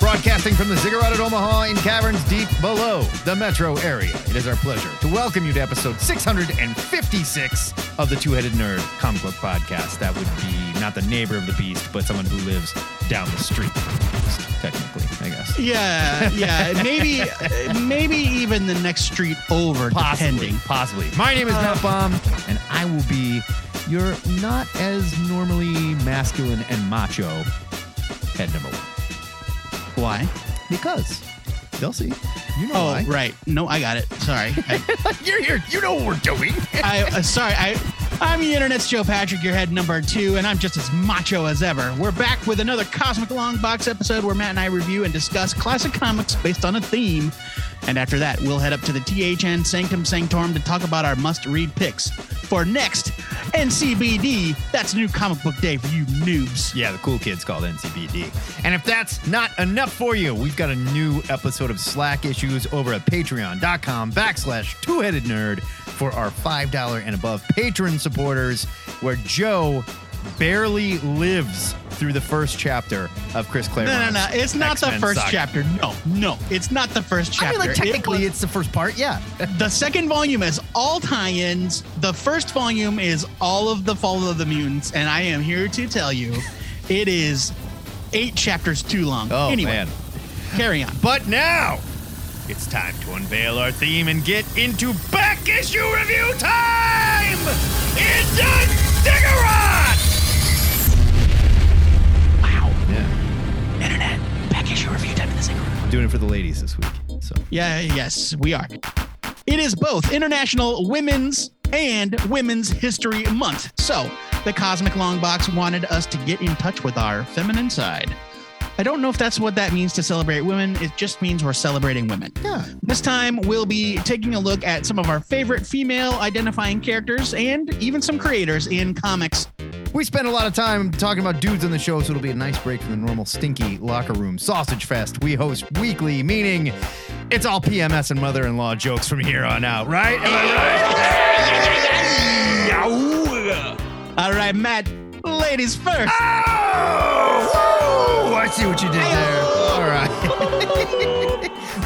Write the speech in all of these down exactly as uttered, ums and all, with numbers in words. Broadcasting from the Ziggurat at Omaha in caverns deep below the metro area, it is our pleasure to welcome you to episode six fifty-six of the Two-Headed Nerd comic book podcast. That would be not the neighbor of the beast, but someone who lives down the street from the beast, technically, I guess. Yeah, yeah. Maybe maybe even the next street over, possibly, depending. Possibly. My name is uh, Matt Baum, and I will be your not as normally masculine and macho head number one. Why? Because they'll see. You know oh, why. Right. No, I got it. Sorry. I, You're here. You know what we're doing. I uh, sorry. I I'm the internet's Joe Patrick, your head number two, and I'm just as macho as ever. We're back with another Cosmic Long Box episode where Matt and I review and discuss classic comics based on a theme. And after that, we'll head up to the T H N Sanctum Sanctorum to talk about our must-read picks for next N C B D. That's New Comic Book Day for you noobs. Yeah, the cool kids called N C B D. And if that's not enough for you, we've got a new episode of Slack Issues over at patreon dot com backslash two-headed nerd for our five dollars and above patron supporters, where Joe barely lives through the first chapter of Chris Claremont's No, no, no. It's not X-Men the first saga. chapter. No, no. It's not the first chapter. I mean, like, technically, it was, it's the first part, yeah. The second volume is all tie-ins. The first volume is all of the Fall of the Mutants, and I am here to tell you it is eight chapters too long. Oh, anyway, man. Carry on. But now it's time to unveil our theme and get into back issue review time! It's the Ziggurat! Internet back issue review time in the Ziggurat. Doing it for the ladies this week, so yeah, yes, we are. It is both International Women's and Women's History Month, so the Cosmic Long Box wanted us to get in touch with our feminine side. I don't know if that's what that means to celebrate women. It just means we're celebrating women. Yeah. This time, we'll be taking a look at some of our favorite female-identifying characters and even some creators in comics. We spent a lot of time talking about dudes on the show, so it'll be a nice break from the normal stinky locker room sausage fest we host weekly, meaning it's all P M S and mother-in-law jokes from here on out, right? Am I right? All right, Matt, ladies first. Oh! I see what you did there. All right.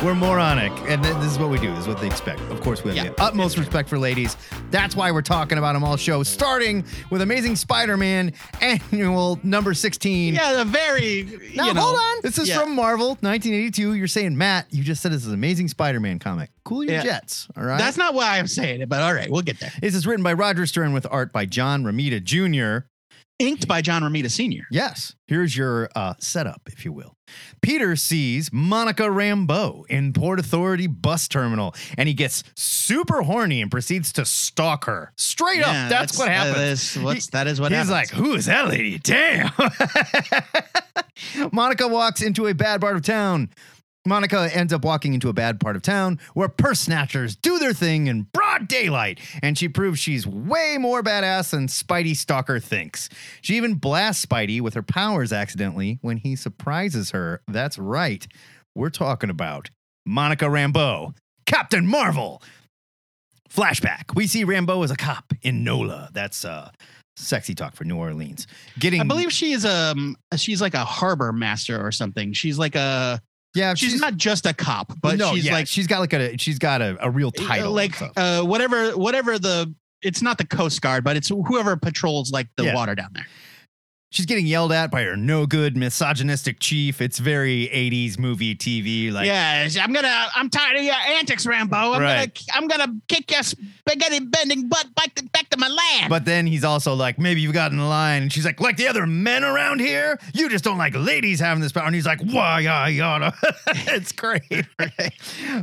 We're moronic, and th- this is what we do. This is what they expect. Of course, we have yeah. the utmost respect for ladies. That's why we're talking about them all show, starting with Amazing Spider-Man Annual Number sixteen. Yeah, the very, you Now, know, hold on. This is yeah. from Marvel, nineteen eighty-two. You're saying, Matt, you just said this is an Amazing Spider-Man comic. Cool your yeah. jets, all right? That's not why I'm saying it, but all right, we'll get there. This is written by Roger Stern with art by John Romita Junior, inked by John Romita Senior Yes. Here's your uh, setup, if you will. Peter sees Monica Rambeau in Port Authority bus terminal, and he gets super horny and proceeds to stalk her. Straight yeah, up, that's, that's what happens. That is, what's, that is what He's happens. He's like, who is that lady? Damn. Monica walks into a bad part of town. Monica ends up walking into a bad part of town where purse snatchers do their thing in broad daylight, and she proves she's way more badass than Spidey Stalker thinks. She even blasts Spidey with her powers accidentally when he surprises her. That's right. We're talking about Monica Rambeau, Captain Marvel. Flashback. We see Rambeau as a cop in NOLA. That's uh, sexy talk for New Orleans. Getting, I believe she is um, she's like a harbor master or something. She's like a... Yeah, she's, she's not just a cop, but no, she's yeah, like she's got like a she's got a, a real title, like uh, whatever whatever the it's not the Coast Guard, but it's whoever patrols like the yeah. water down there. She's getting yelled at by her no good misogynistic chief. It's very eighties movie T V. Like, yeah, I'm gonna I'm tired of your antics, Rambeau. I'm right. gonna I'm gonna kick your spaghetti bending butt back to, back to my land. But then he's also like, maybe you've gotten a line. And she's like, like the other men around here, you just don't like ladies having this power. And he's like, why, yada yada. It's great.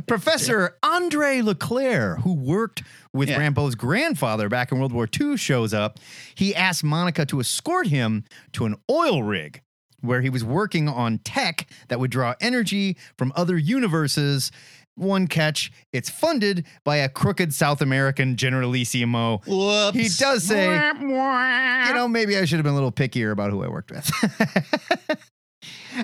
Professor Andre Leclerc, who worked with yeah. Rambeau's grandfather back in World War Two, shows up. He asks Monica to escort him to an oil rig where he was working on tech that would draw energy from other universes. one catch. It's funded by a crooked South American generalissimo. Whoops. He does say, you know, maybe I should have been a little pickier about who I worked with.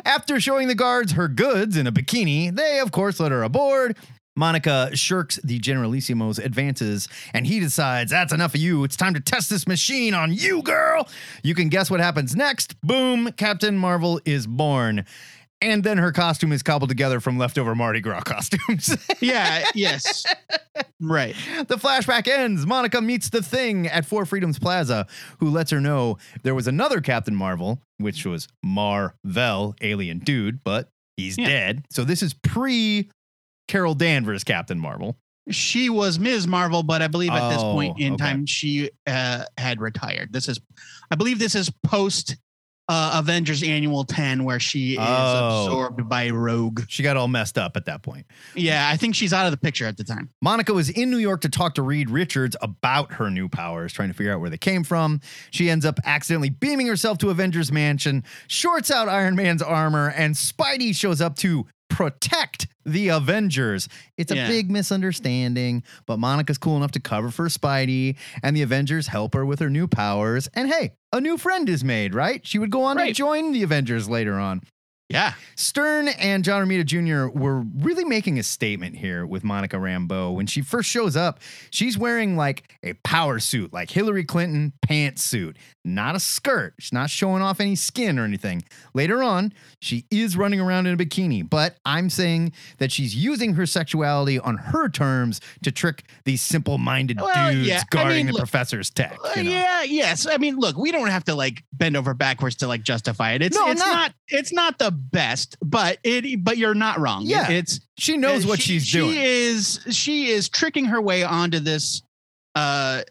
After showing the guards her goods in a bikini, they, of course, let her aboard. Monica shirks the generalissimo's advances, and he decides, that's enough of you. It's time to test this machine on you, girl. You can guess what happens next. Boom, Captain Marvel is born. And then her costume is cobbled together from leftover Mardi Gras costumes. Yeah, yes. Right. The flashback ends. Monica meets the Thing at Four Freedoms Plaza, who lets her know there was another Captain Marvel, which was Mar-Vell, alien dude, but he's yeah. dead. So this is pre-Carol Danvers Captain Marvel. She was Miz Marvel, but I believe at oh, this point in okay. time she uh, had retired. This is, I believe this is post- Uh, Avengers Annual ten, where she is oh. absorbed by Rogue. She got all messed up at that point. Yeah, I think she's out of the picture at the time. Monica was in New York to talk to Reed Richards about her new powers, trying to figure out where they came from. She ends up accidentally beaming herself to Avengers Mansion, shorts out Iron Man's armor, and Spidey shows up to protect the Avengers. It's a yeah. big misunderstanding, but Monica's cool enough to cover for Spidey, and the Avengers help her with her new powers. And hey, a new friend is made, right? She would go on right. to join the Avengers later on. Yeah. Stern and John Romita Junior were really making a statement here with Monica Rambeau. When she first shows up, she's wearing like a power suit, like Hillary Clinton pantsuit, not a skirt. She's not showing off any skin or anything. Later on, she is running around in a bikini, but I'm saying that she's using her sexuality on her terms to trick these simple-minded well, dudes yeah. guarding I mean, the look, professor's tech. You know? Yeah, yes. I mean, look, we don't have to like bend over backwards to like justify it. It's, no, it's not. not it's not the best, but it but you're not wrong. Yeah, it's she knows what she, she's doing. She is she is tricking her way onto this uh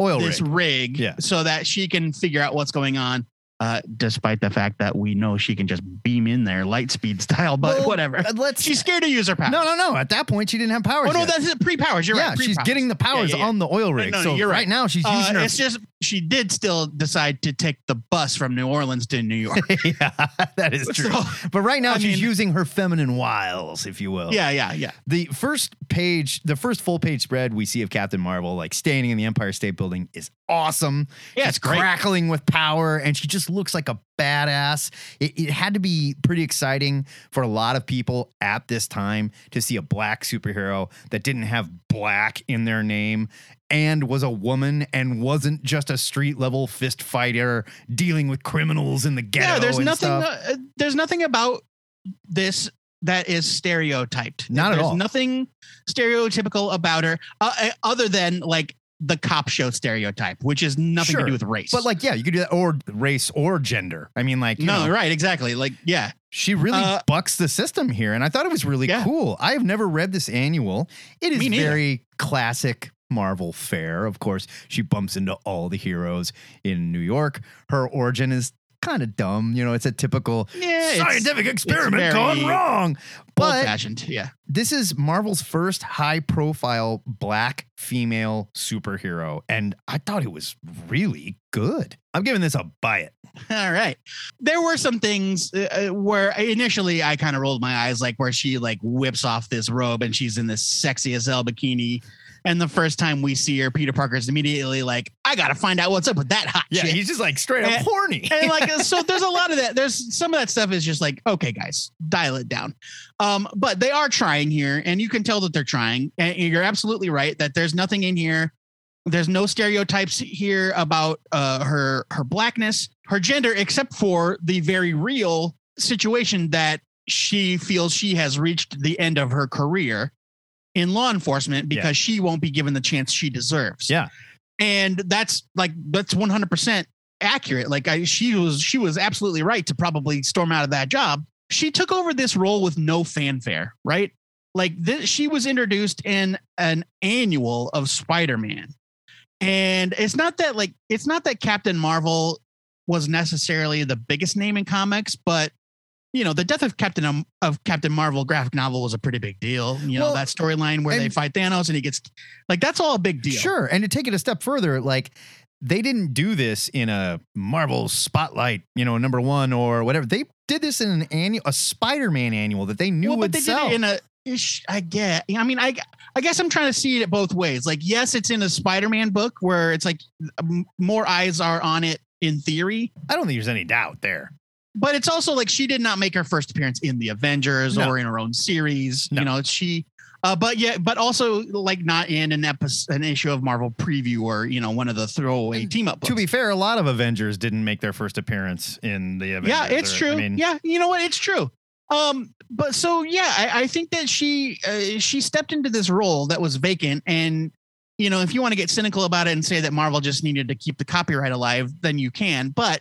oil this rig, rig yeah. so that she can figure out what's going on. Uh, despite the fact that we know she can just beam in there light speed style, but well, whatever. Let's, she's scared to use her powers. No, no, no. At that point, she didn't have powers. Oh, no, yet. That's pre-powers. You're yeah, right. Pre-powers. She's getting the powers yeah, yeah, yeah. on the oil rig. No, no, so you're right. right now, she's using uh, her. It's just she did still decide to take the bus from New Orleans to New York. Yeah, that is true. So, but right now, I she's mean, using her feminine wiles, if you will. Yeah, yeah, yeah. The first page, the first full page spread we see of Captain Marvel, like standing in the Empire State Building, is awesome. Yeah, it's great. Crackling with power, and she just looks like a badass. It, it had to be pretty exciting for a lot of people at this time to see a black superhero that didn't have black in their name and was a woman and wasn't just a street level fist fighter dealing with criminals in the ghetto. Yeah, there's and nothing. Uh, there's nothing about this that is stereotyped. Not there's at all. There's nothing stereotypical about her uh, other than like the cop show stereotype, which is nothing sure. to do with race. But like, yeah, you could do that or race or gender. I mean, like, you no, know, right. Exactly. Like, yeah, she really uh, bucks the system here. And I thought it was really yeah. cool. I have never read this annual. It is very classic Marvel fare. Of course, she bumps into all the heroes in New York. Her origin is kind of dumb. You know, it's a typical yeah, scientific experiment gone wrong. But old-fashioned, yeah. This is Marvel's first high-profile black female superhero, and I thought it was really good. I'm giving this a buy it. All right. There were some things uh, where initially I kind of rolled my eyes, like where she like whips off this robe and she's in this sexy as hell bikini. And the first time we see her, Peter Parker's immediately like, I got to find out what's up with that hot yeah, shit. Yeah, he's just like straight up and, horny. And like, so there's a lot of that. There's some of that stuff is just like, okay, guys, dial it down. Um, but they are trying here, and you can tell that they're trying. And you're absolutely right that there's nothing in here. There's no stereotypes here about uh, her, her blackness, her gender, except for the very real situation that she feels she has reached the end of her career in law enforcement because yeah. she won't be given the chance she deserves. Yeah. And that's like, that's one hundred percent accurate. Like I, she was, she was absolutely right to probably storm out of that job. She took over this role with no fanfare, right? Like this, she was introduced in an annual of Spider-Man. And it's not that like, it's not that Captain Marvel was necessarily the biggest name in comics, but you know, the death of Captain um, of Captain Marvel graphic novel was a pretty big deal. You know, well, that storyline where they fight Thanos and he gets like, that's all a big deal. Sure. And to take it a step further, like they didn't do this in a Marvel spotlight, you know, number one or whatever. They did this in an annual, a Spider-Man annual that they knew well, would but they sell. Did it in a ish, I guess. I mean, I, I guess I'm trying to see it both ways. Like, yes, it's in a Spider-Man book where it's like more eyes are on it in theory. I don't think there's any doubt there. But it's also like she did not make her first appearance in the Avengers no. or in her own series. No. You know, she uh, but yeah, but also like not in an episode, an issue of Marvel Preview or, you know, one of the throwaway team up books. To be fair, a lot of Avengers didn't make their first appearance in the Avengers. Yeah, it's or, true. I mean, yeah. You know what? It's true. Um, but so, yeah, I, I think that she uh, she stepped into this role that was vacant. And, you know, if you want to get cynical about it and say that Marvel just needed to keep the copyright alive, then you can. But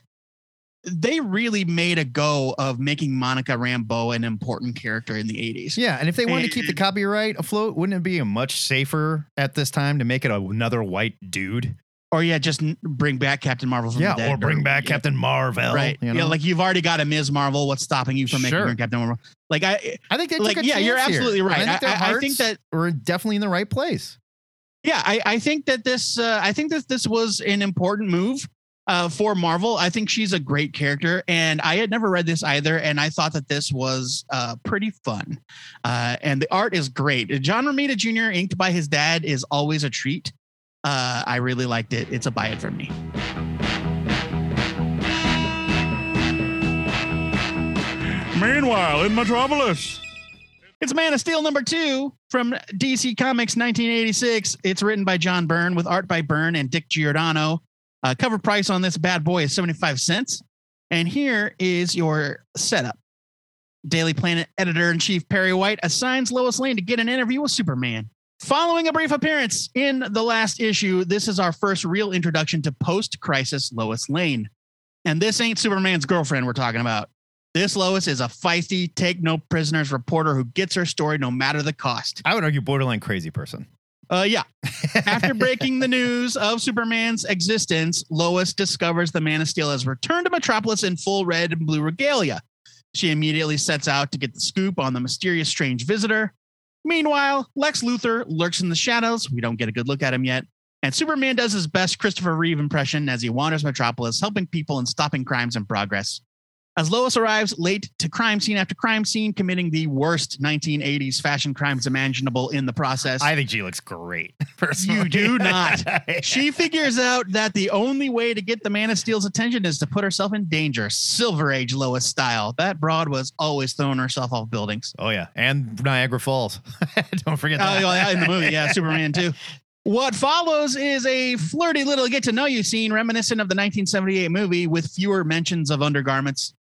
they really made a go of making Monica Rambeau an important character in the eighties. Yeah. And if they wanted and, to keep the copyright afloat, wouldn't it be a much safer at this time to make it another white dude? Or, yeah, just bring back Captain Marvel from yeah, the dead. Yeah, or bring or, back yeah. Captain Marvel. Right. You know? Yeah, like, you've already got a Miz Marvel. What's stopping you from making sure. her Captain Marvel? Like, I I think they took like, a yeah, you're absolutely here. Right. I think, I, I think that we're definitely in the right place. Yeah, I, I think that this uh, I think that this was an important move uh, for Marvel. I think she's a great character, and I had never read this either, and I thought that this was uh, pretty fun. Uh, and the art is great. John Romita Junior, inked by his dad, is always a treat. Uh, I really liked it. It's a buy it for me. Meanwhile, in Metropolis, it's Man of Steel number two from D C Comics nineteen eighty-six. It's written by John Byrne with art by Byrne and Dick Giordano. Uh, cover price on this bad boy is seventy-five cents. And here is your setup. Daily Planet editor-in-chief Perry White assigns Lois Lane to get an interview with Superman. Following a brief appearance in the last issue, this is our first real introduction to post-crisis Lois Lane. And this ain't Superman's girlfriend we're talking about. This Lois is a feisty, take-no-prisoners reporter who gets her story no matter the cost. I would argue borderline crazy person. Uh, yeah. After breaking the news of Superman's existence, Lois discovers the Man of Steel has returned to Metropolis in full red and blue regalia. She immediately sets out to get the scoop on the mysterious strange visitor. Meanwhile, Lex Luthor lurks in the shadows. We don't get a good look at him yet. And Superman does his best Christopher Reeve impression as he wanders Metropolis, helping people and stopping crimes in progress. As Lois arrives late to crime scene after crime scene, committing the worst nineteen eighties fashion crimes imaginable in the process. I think she looks great. Personally. You do not. She figures out that the only way to get the Man of Steel's attention is to put herself in danger. Silver Age Lois style. That broad was always throwing herself off buildings. Oh, yeah. And Niagara Falls. Don't forget that. Oh, yeah, in the movie. Yeah, Superman too. What follows is a flirty little get to know you scene reminiscent of the nineteen seventy-eight movie with fewer mentions of undergarments.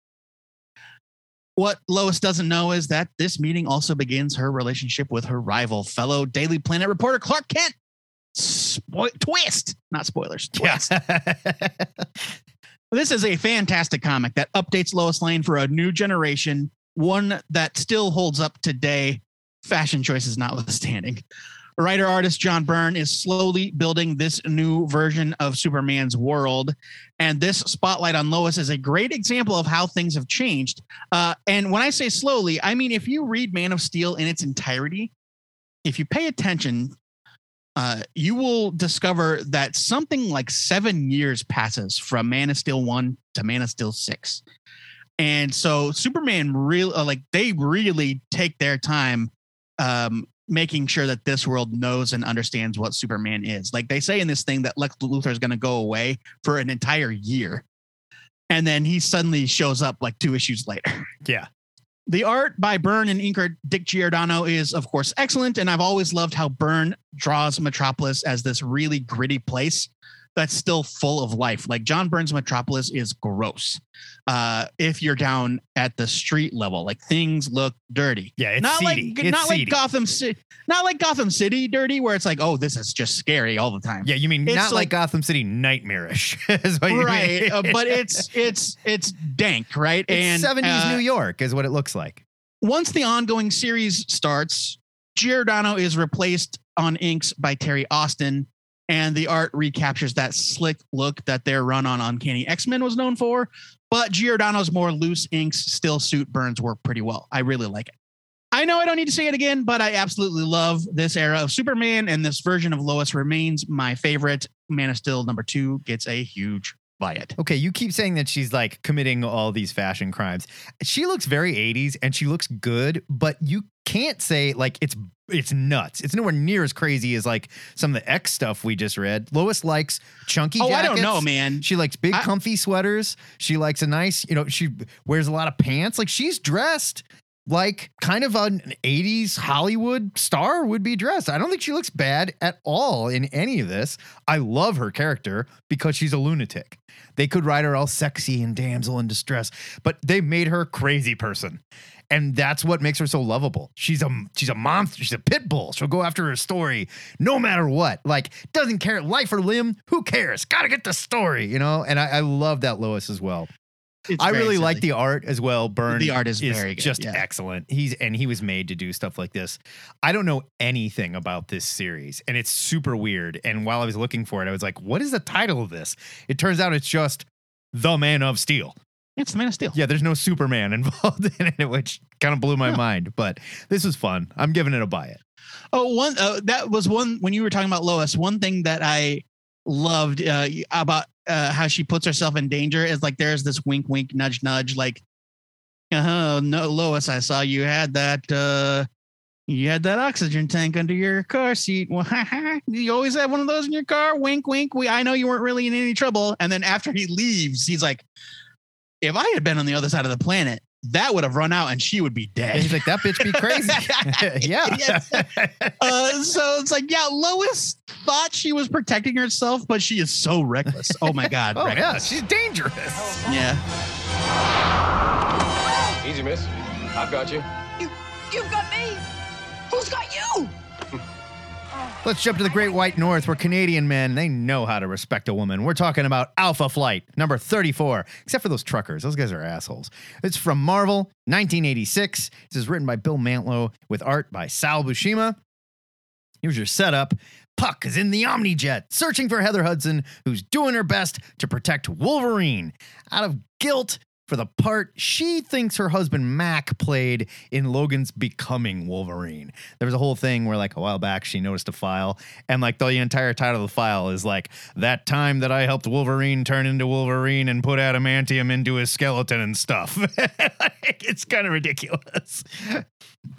What Lois doesn't know is that this meeting also begins her relationship with her rival, fellow Daily Planet reporter Clark Kent. Spo- twist, not spoilers. Twist. Yeah. This is a fantastic comic that updates Lois Lane for a new generation, one that still holds up today, fashion choices notwithstanding. Writer-artist John Byrne is slowly building this new version of Superman's world. And this spotlight on Lois is a great example of how things have changed. Uh, and when I say slowly, I mean, if you read Man of Steel in its entirety, if you pay attention, uh, you will discover that something like seven years passes from Man of Steel one to Man of Steel six. And so Superman really, uh, like they really take their time, um, making sure that this world knows and understands what Superman is. Like they say in this thing that Lex Luthor is going to go away for an entire year. And then he suddenly shows up like two issues later. Yeah. The art by Byrne and inker Dick Giordano is of course excellent. And I've always loved how Byrne draws Metropolis as this really gritty place that's still full of life. Like John Byrne's Metropolis is gross. Uh, if you're down at the street level, like things look dirty. Yeah, it's not seedy. like it's not seedy. like Gotham City, not like Gotham City dirty, where it's like, oh, this is just scary all the time. Yeah, you mean it's not like, like Gotham City nightmarish, is what you right? Mean. uh, but it's it's it's dank, right? It's and seventies uh, New York is what it looks like. Once the ongoing series starts, Giordano is replaced on inks by Terry Austin. And the art recaptures that slick look that their run on Uncanny X-Men was known for. But Giordano's more loose inks still suit Byrne's work pretty well. I really like it. I know I don't need to say it again, but I absolutely love this era of Superman. And this version of Lois remains my favorite. Man of Steel number two gets a huge by it. Okay, you keep saying that she's like committing all these fashion crimes. She looks very eighties and she looks good, but you can't say like it's it's nuts. It's nowhere near as crazy as like some of the X stuff we just read. Lois likes chunky jackets. Oh, I don't know, man. She likes big I, comfy sweaters. She likes a nice, you know, she wears a lot of pants. Like she's dressed like kind of an eighties Hollywood star would be dressed. I don't think she looks bad at all in any of this. I love her character because she's a lunatic. They could write her all sexy and damsel in distress, but they made her crazy person. And that's what makes her so lovable. She's a she's a monster. She's a pit bull. She'll go after her story no matter what. Like, doesn't care life or limb. Who cares? Got to get the story, you know? And I, I love that Lois as well. It's I really silly. like the art as well. Byrne the art is, is very good. just yeah. excellent. He's and he was made to do stuff like this. I don't know anything about this series, and it's super weird. And while I was looking for it, I was like, what is the title of this? It turns out it's just The Man of Steel. It's The Man of Steel. Yeah, there's no Superman involved in it, which kind of blew my no. mind. But this was fun. I'm giving it a buy it. Oh, one uh, that was one when you were talking about Lois. One thing that I loved uh, about uh, how she puts herself in danger is like there's this wink, wink, nudge, nudge. Like, oh no, Lois, I saw you had that. Uh, you had that oxygen tank under your car seat. You always have one of those in your car. Wink, wink. We I know you weren't really in any trouble. And then after he leaves, he's like, if I had been on the other side of the planet, that would have run out and she would be dead. And he's like, that bitch be crazy. yeah. Yes. Uh, so it's like, yeah, Lois thought she was protecting herself, but she is so reckless. Oh, my God. oh, reckless. yeah. She's dangerous. Oh, wow. Yeah. Easy, miss. I've got you. you. You've got me. Who's got you? Let's jump to the Great White North, where Canadian men, they know how to respect a woman. We're talking about Alpha Flight, number thirty-four, except for those truckers. Those guys are assholes. It's from Marvel, nineteen eighty-six. This is written by Bill Mantlo with art by Sal Buscema. Here's your setup. Puck is in the Omnijet, searching for Heather Hudson, who's doing her best to protect Wolverine out of guilt for the part she thinks her husband Mac played in Logan's Becoming Wolverine. There was a whole thing where like a while back she noticed a file and like the entire title of the file is like that time that I helped Wolverine turn into Wolverine and put adamantium into his skeleton and stuff. It's kind of ridiculous.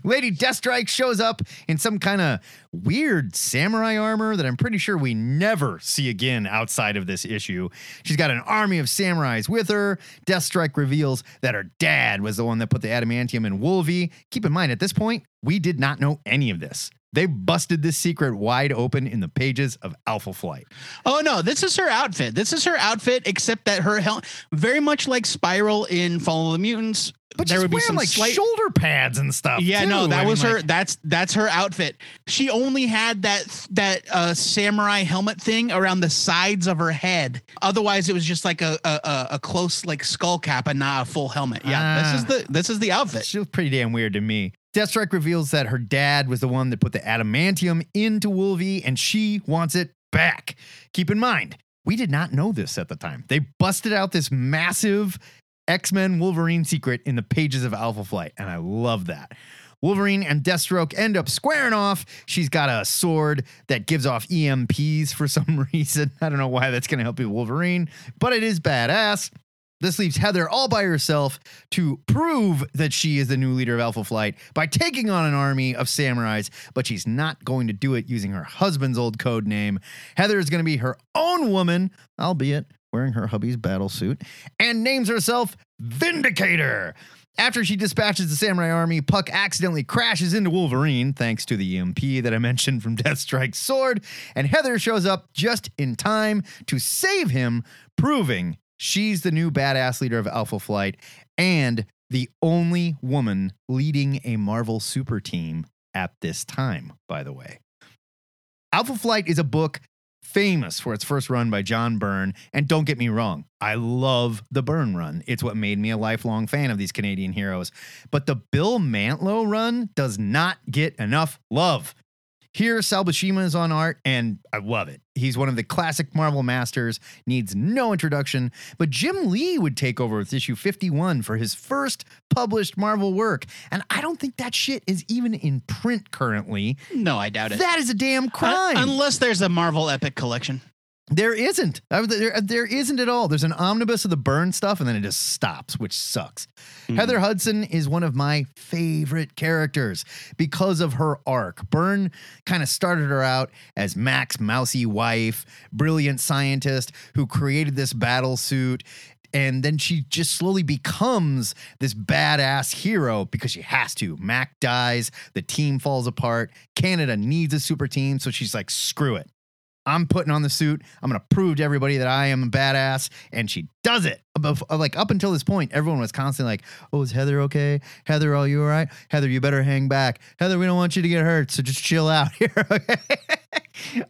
Lady Deathstrike shows up in some kind of weird samurai armor that I'm pretty sure we never see again outside of this issue. She's got an army of samurais with her. Deathstrike reveals that her dad was the one that put the adamantium in Wolvie. Keep in mind, at this point, we did not know any of this. They busted this secret wide open in the pages of Alpha Flight. Oh, no, this is her outfit. This is her outfit, except that her helmet, very much like Spiral in Follow the Mutants. But there she's would be wearing some like slight- shoulder pads and stuff. Yeah, too. no, that I was mean, her. Like- that's that's her outfit. She only had that that uh, samurai helmet thing around the sides of her head. Otherwise, it was just like a a, a close like skull cap and not a full helmet. Yeah, ah, this is the this is the outfit. She looks pretty damn weird to me. Deathstrike reveals that her dad was the one that put the adamantium into Wolvie, and she wants it back. Keep in mind, we did not know this at the time. They busted out this massive X-Men Wolverine secret in the pages of Alpha Flight, and I love that. Wolverine and Deathstroke end up squaring off. She's got a sword that gives off E M Ps for some reason. I don't know why that's going to help you, Wolverine, but it is badass. This leaves Heather all by herself to prove that she is the new leader of Alpha Flight by taking on an army of samurais, but she's not going to do it using her husband's old code name. Heather is going to be her own woman, albeit wearing her hubby's battle suit, and names herself Vindicator. After she dispatches the samurai army, Puck accidentally crashes into Wolverine, thanks to the E M P that I mentioned from Deathstrike's sword, and Heather shows up just in time to save him, proving she's the new badass leader of Alpha Flight and the only woman leading a Marvel super team at this time, by the way. Alpha Flight is a book famous for its first run by John Byrne. And don't get me wrong, I love the Byrne run. It's what made me a lifelong fan of these Canadian heroes. But the Bill Mantlo run does not get enough love. Here, Sal Buscema is on art, and I love it. He's one of the classic Marvel masters, needs no introduction, but Jim Lee would take over with issue fifty-one for his first published Marvel work, and I don't think that shit is even in print currently. No, I doubt it. That is a damn crime. Uh, unless there's a Marvel Epic Collection. There isn't. There, there isn't at all. There's an omnibus of the Byrne stuff, and then it just stops, which sucks. Mm. Heather Hudson is one of my favorite characters because of her arc. Byrne kind of started her out as Mac's mousy wife, brilliant scientist who created this battle suit. And then she just slowly becomes this badass hero because she has to. Mac dies. The team falls apart. Canada needs a super team. So she's like, screw it. I'm putting on the suit. I'm going to prove to everybody that I am a badass. And she does it. Like up until this point, everyone was constantly like, oh, is Heather okay? Heather, are you all right? Heather, you better hang back. Heather, we don't want you to get hurt. So just chill out here. Okay?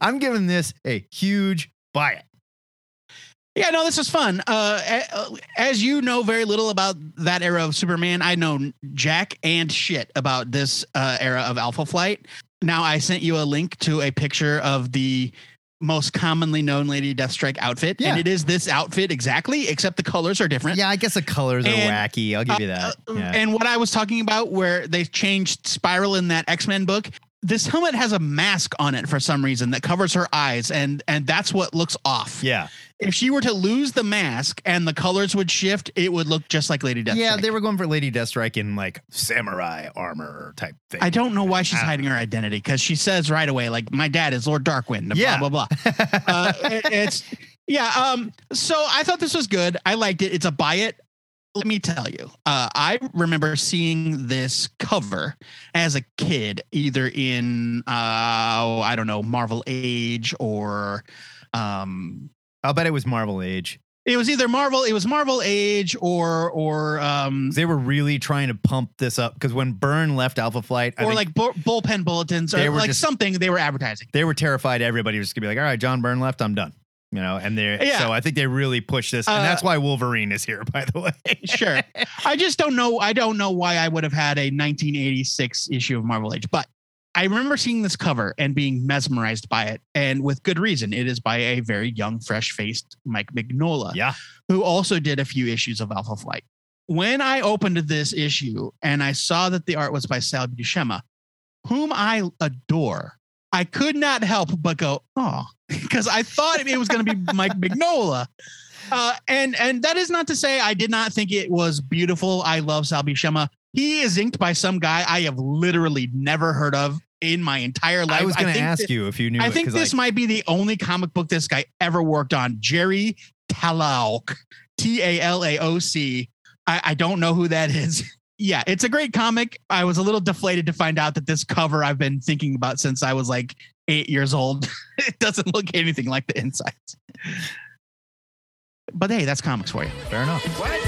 I'm giving this a huge buy it. Yeah, no, this is fun. Uh, as you know very little about that era of Superman, I know jack and shit about this uh, era of Alpha Flight. Now I sent you a link to a picture of the most commonly known Lady Deathstrike outfit, yeah. and it is this outfit exactly, except the colors are different. Yeah, I guess the colors and, are wacky. I'll give you that. Uh, yeah. And what I was talking about where they changed Spiral in that X-Men book, this helmet has a mask on it for some reason that covers her eyes, and and that's what looks off. Yeah. If she were to lose the mask and the colors would shift, it would look just like Lady Deathstrike. Yeah, they were going for Lady Deathstrike in like samurai armor type thing. I don't know why she's ah. hiding her identity because she says right away, like, my dad is Lord Darkwind, yeah. blah, blah, blah. uh, it, it's, yeah. Um. So I thought this was good. I liked it. It's a buy it. Let me tell you, uh, I remember seeing this cover as a kid, either in, uh, oh, I don't know, Marvel Age or... um. I'll bet it was Marvel Age. It was either Marvel. It was Marvel Age or or um. They were really trying to pump this up because when Byrne left Alpha Flight, I or like bu- bullpen bulletins or like just, something they were advertising. They were terrified. Everybody was just gonna be like, all right, John Byrne left. I'm done. You know, and they yeah. so I think they really pushed this. And uh, that's why Wolverine is here, by the way. Sure. I just don't know. I don't know why I would have had a nineteen eighty-six issue of Marvel Age, but I remember seeing this cover and being mesmerized by it, and with good reason. It is by a very young, fresh-faced Mike Mignola, yeah. who also did a few issues of Alpha Flight. When I opened this issue and I saw that the art was by Sal Buscema, whom I adore, I could not help but go, oh, because I thought it was going to be Mike Mignola. Uh, and and that is not to say I did not think it was beautiful. I love Sal Buscema. He is inked by some guy I have literally never heard of in my entire life. I was going to ask you if you knew. I think this might be the only comic book this guy ever worked on. Jerry Talaoc, T A L A O C. I, I don't know who that is. Yeah, it's a great comic. I was a little deflated to find out that this cover I've been thinking about since I was like eight years old. It doesn't look anything like the insides. But hey, that's comics for you. Fair enough. What?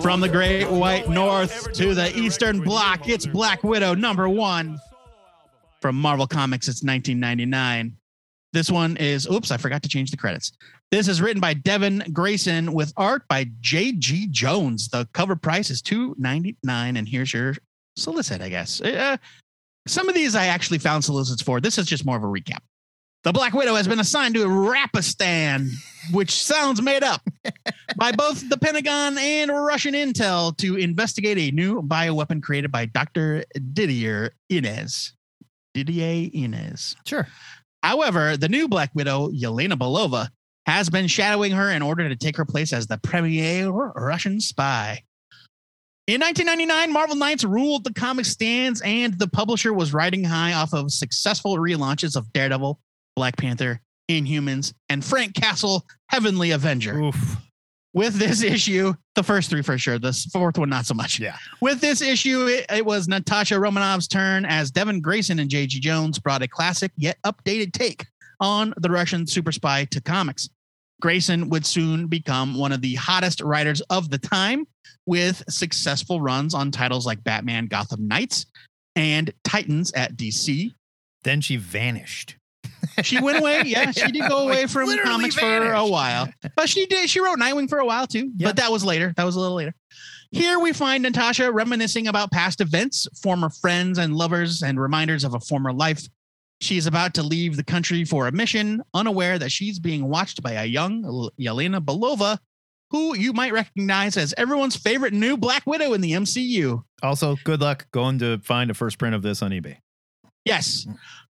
From the great white north to the eastern block, it's Black Widow number one. From Marvel Comics, it's nineteen ninety-nine. This one is, oops, I forgot to change the credits. This is written by Devin Grayson with art by J G. Jones. The cover price is two dollars and ninety-nine cents, and here's your solicit, I guess. Uh, some of these I actually found solicits for. This is just more of a recap. The Black Widow has been assigned to Rapistan, which sounds made up, by both the Pentagon and Russian intel to investigate a new bioweapon created by Doctor Didier Inez. Didier Inez. Sure. However, the new Black Widow, Yelena Belova, has been shadowing her in order to take her place as the premier Russian spy. In nineteen ninety-nine, Marvel Knights ruled the comic stands, and the publisher was riding high off of successful relaunches of Daredevil, Black Panther, Inhumans, and Frank Castle, Heavenly Avenger. Oof. With this issue, the first three for sure, the fourth one not so much. Yeah. With this issue, it, it was Natasha Romanoff's turn as Devin Grayson and J G. Jones brought a classic yet updated take on the Russian super spy to comics. Grayson would soon become one of the hottest writers of the time, with successful runs on titles like Batman Gotham Knights and Titans at D C. Then she vanished. She went away. Yeah, she did go away like from comics vanished. for a while. But she did. She wrote Nightwing for a while, too. Yep. But that was later. That was a little later. Here we find Natasha reminiscing about past events, former friends and lovers, and reminders of a former life. She's about to leave the country for a mission, unaware that she's being watched by a young Yelena Belova, who you might recognize as everyone's favorite new Black Widow in the M C U. Also, good luck going to find a first print of this on eBay. Yes.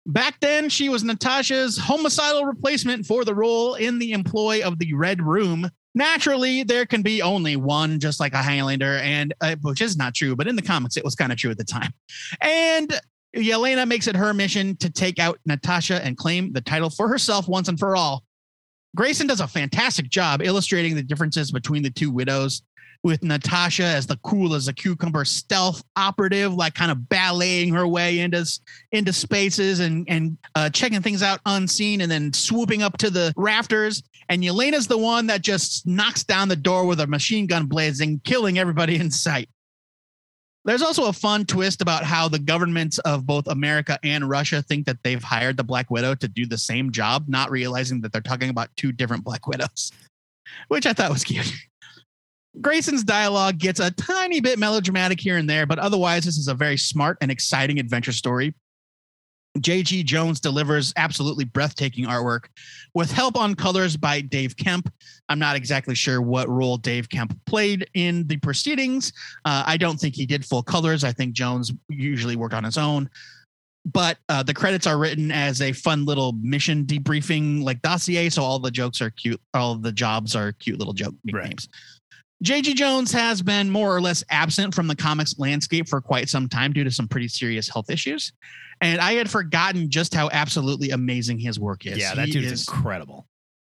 Back then, she was Natasha's homicidal replacement for the role in the employ of the Red Room. Naturally, there can be only one, just like a Highlander, and uh, which is not true, but in the comics, it was kind of true at the time. And Yelena makes it her mission to take out Natasha and claim the title for herself once and for all. Grayson does a fantastic job illustrating the differences between the two widows, with Natasha as the cool as a cucumber stealth operative, like kind of balleting her way into, into spaces and, and uh, checking things out unseen and then swooping up to the rafters. And Yelena's the one that just knocks down the door with a machine gun blazing, killing everybody in sight. There's also a fun twist about how the governments of both America and Russia think that they've hired the Black Widow to do the same job, not realizing that they're talking about two different Black Widows, which I thought was cute. Grayson's dialogue gets a tiny bit melodramatic here and there, but otherwise this is a very smart and exciting adventure story. J G. Jones delivers absolutely breathtaking artwork with help on colors by Dave Kemp. I'm not exactly sure what role Dave Kemp played in the proceedings. Uh, I don't think he did full colors. I think Jones usually worked on his own. But uh, the credits are written as a fun little mission debriefing like dossier, so all the jokes are cute. All the jobs are cute little joke nicknames. Right. J G. Jones has been more or less absent from the comics landscape for quite some time due to some pretty serious health issues. And I had forgotten just how absolutely amazing his work is. Yeah, that he dude is, is incredible.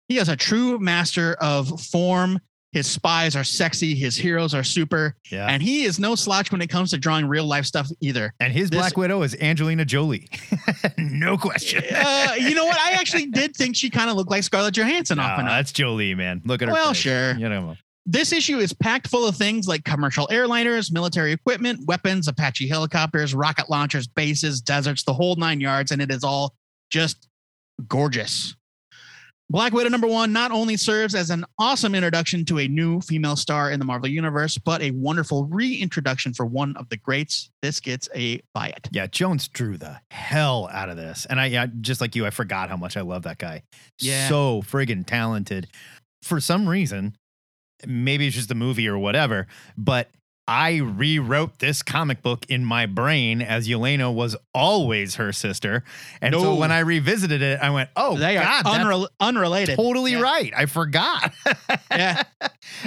He is a true master of form. His spies are sexy. His heroes are super. Yeah. And he is no slouch when it comes to drawing real life stuff either. And his this, Black Widow is Angelina Jolie. No question. uh, you know what? I actually did think she kind of looked like Scarlett Johansson. No, off and that's Jolie, man. Look at her. Well, face. Sure. You know. This issue is packed full of things like commercial airliners, military equipment, weapons, Apache helicopters, rocket launchers, bases, deserts, the whole nine yards, and it is all just gorgeous. Black Widow number one not only serves as an awesome introduction to a new female star in the Marvel Universe, but a wonderful reintroduction for one of the greats. This gets a buy it. Yeah, Jones drew the hell out of this. And I, I just like you, I forgot how much I love that guy. Yeah. So friggin' talented. For some reason... Maybe it's just a movie or whatever, but I rewrote this comic book in my brain as Yelena was always her sister. And no. so when I revisited it, I went, oh, they God, are unre- unrelated. Totally yeah. right. I forgot. yeah.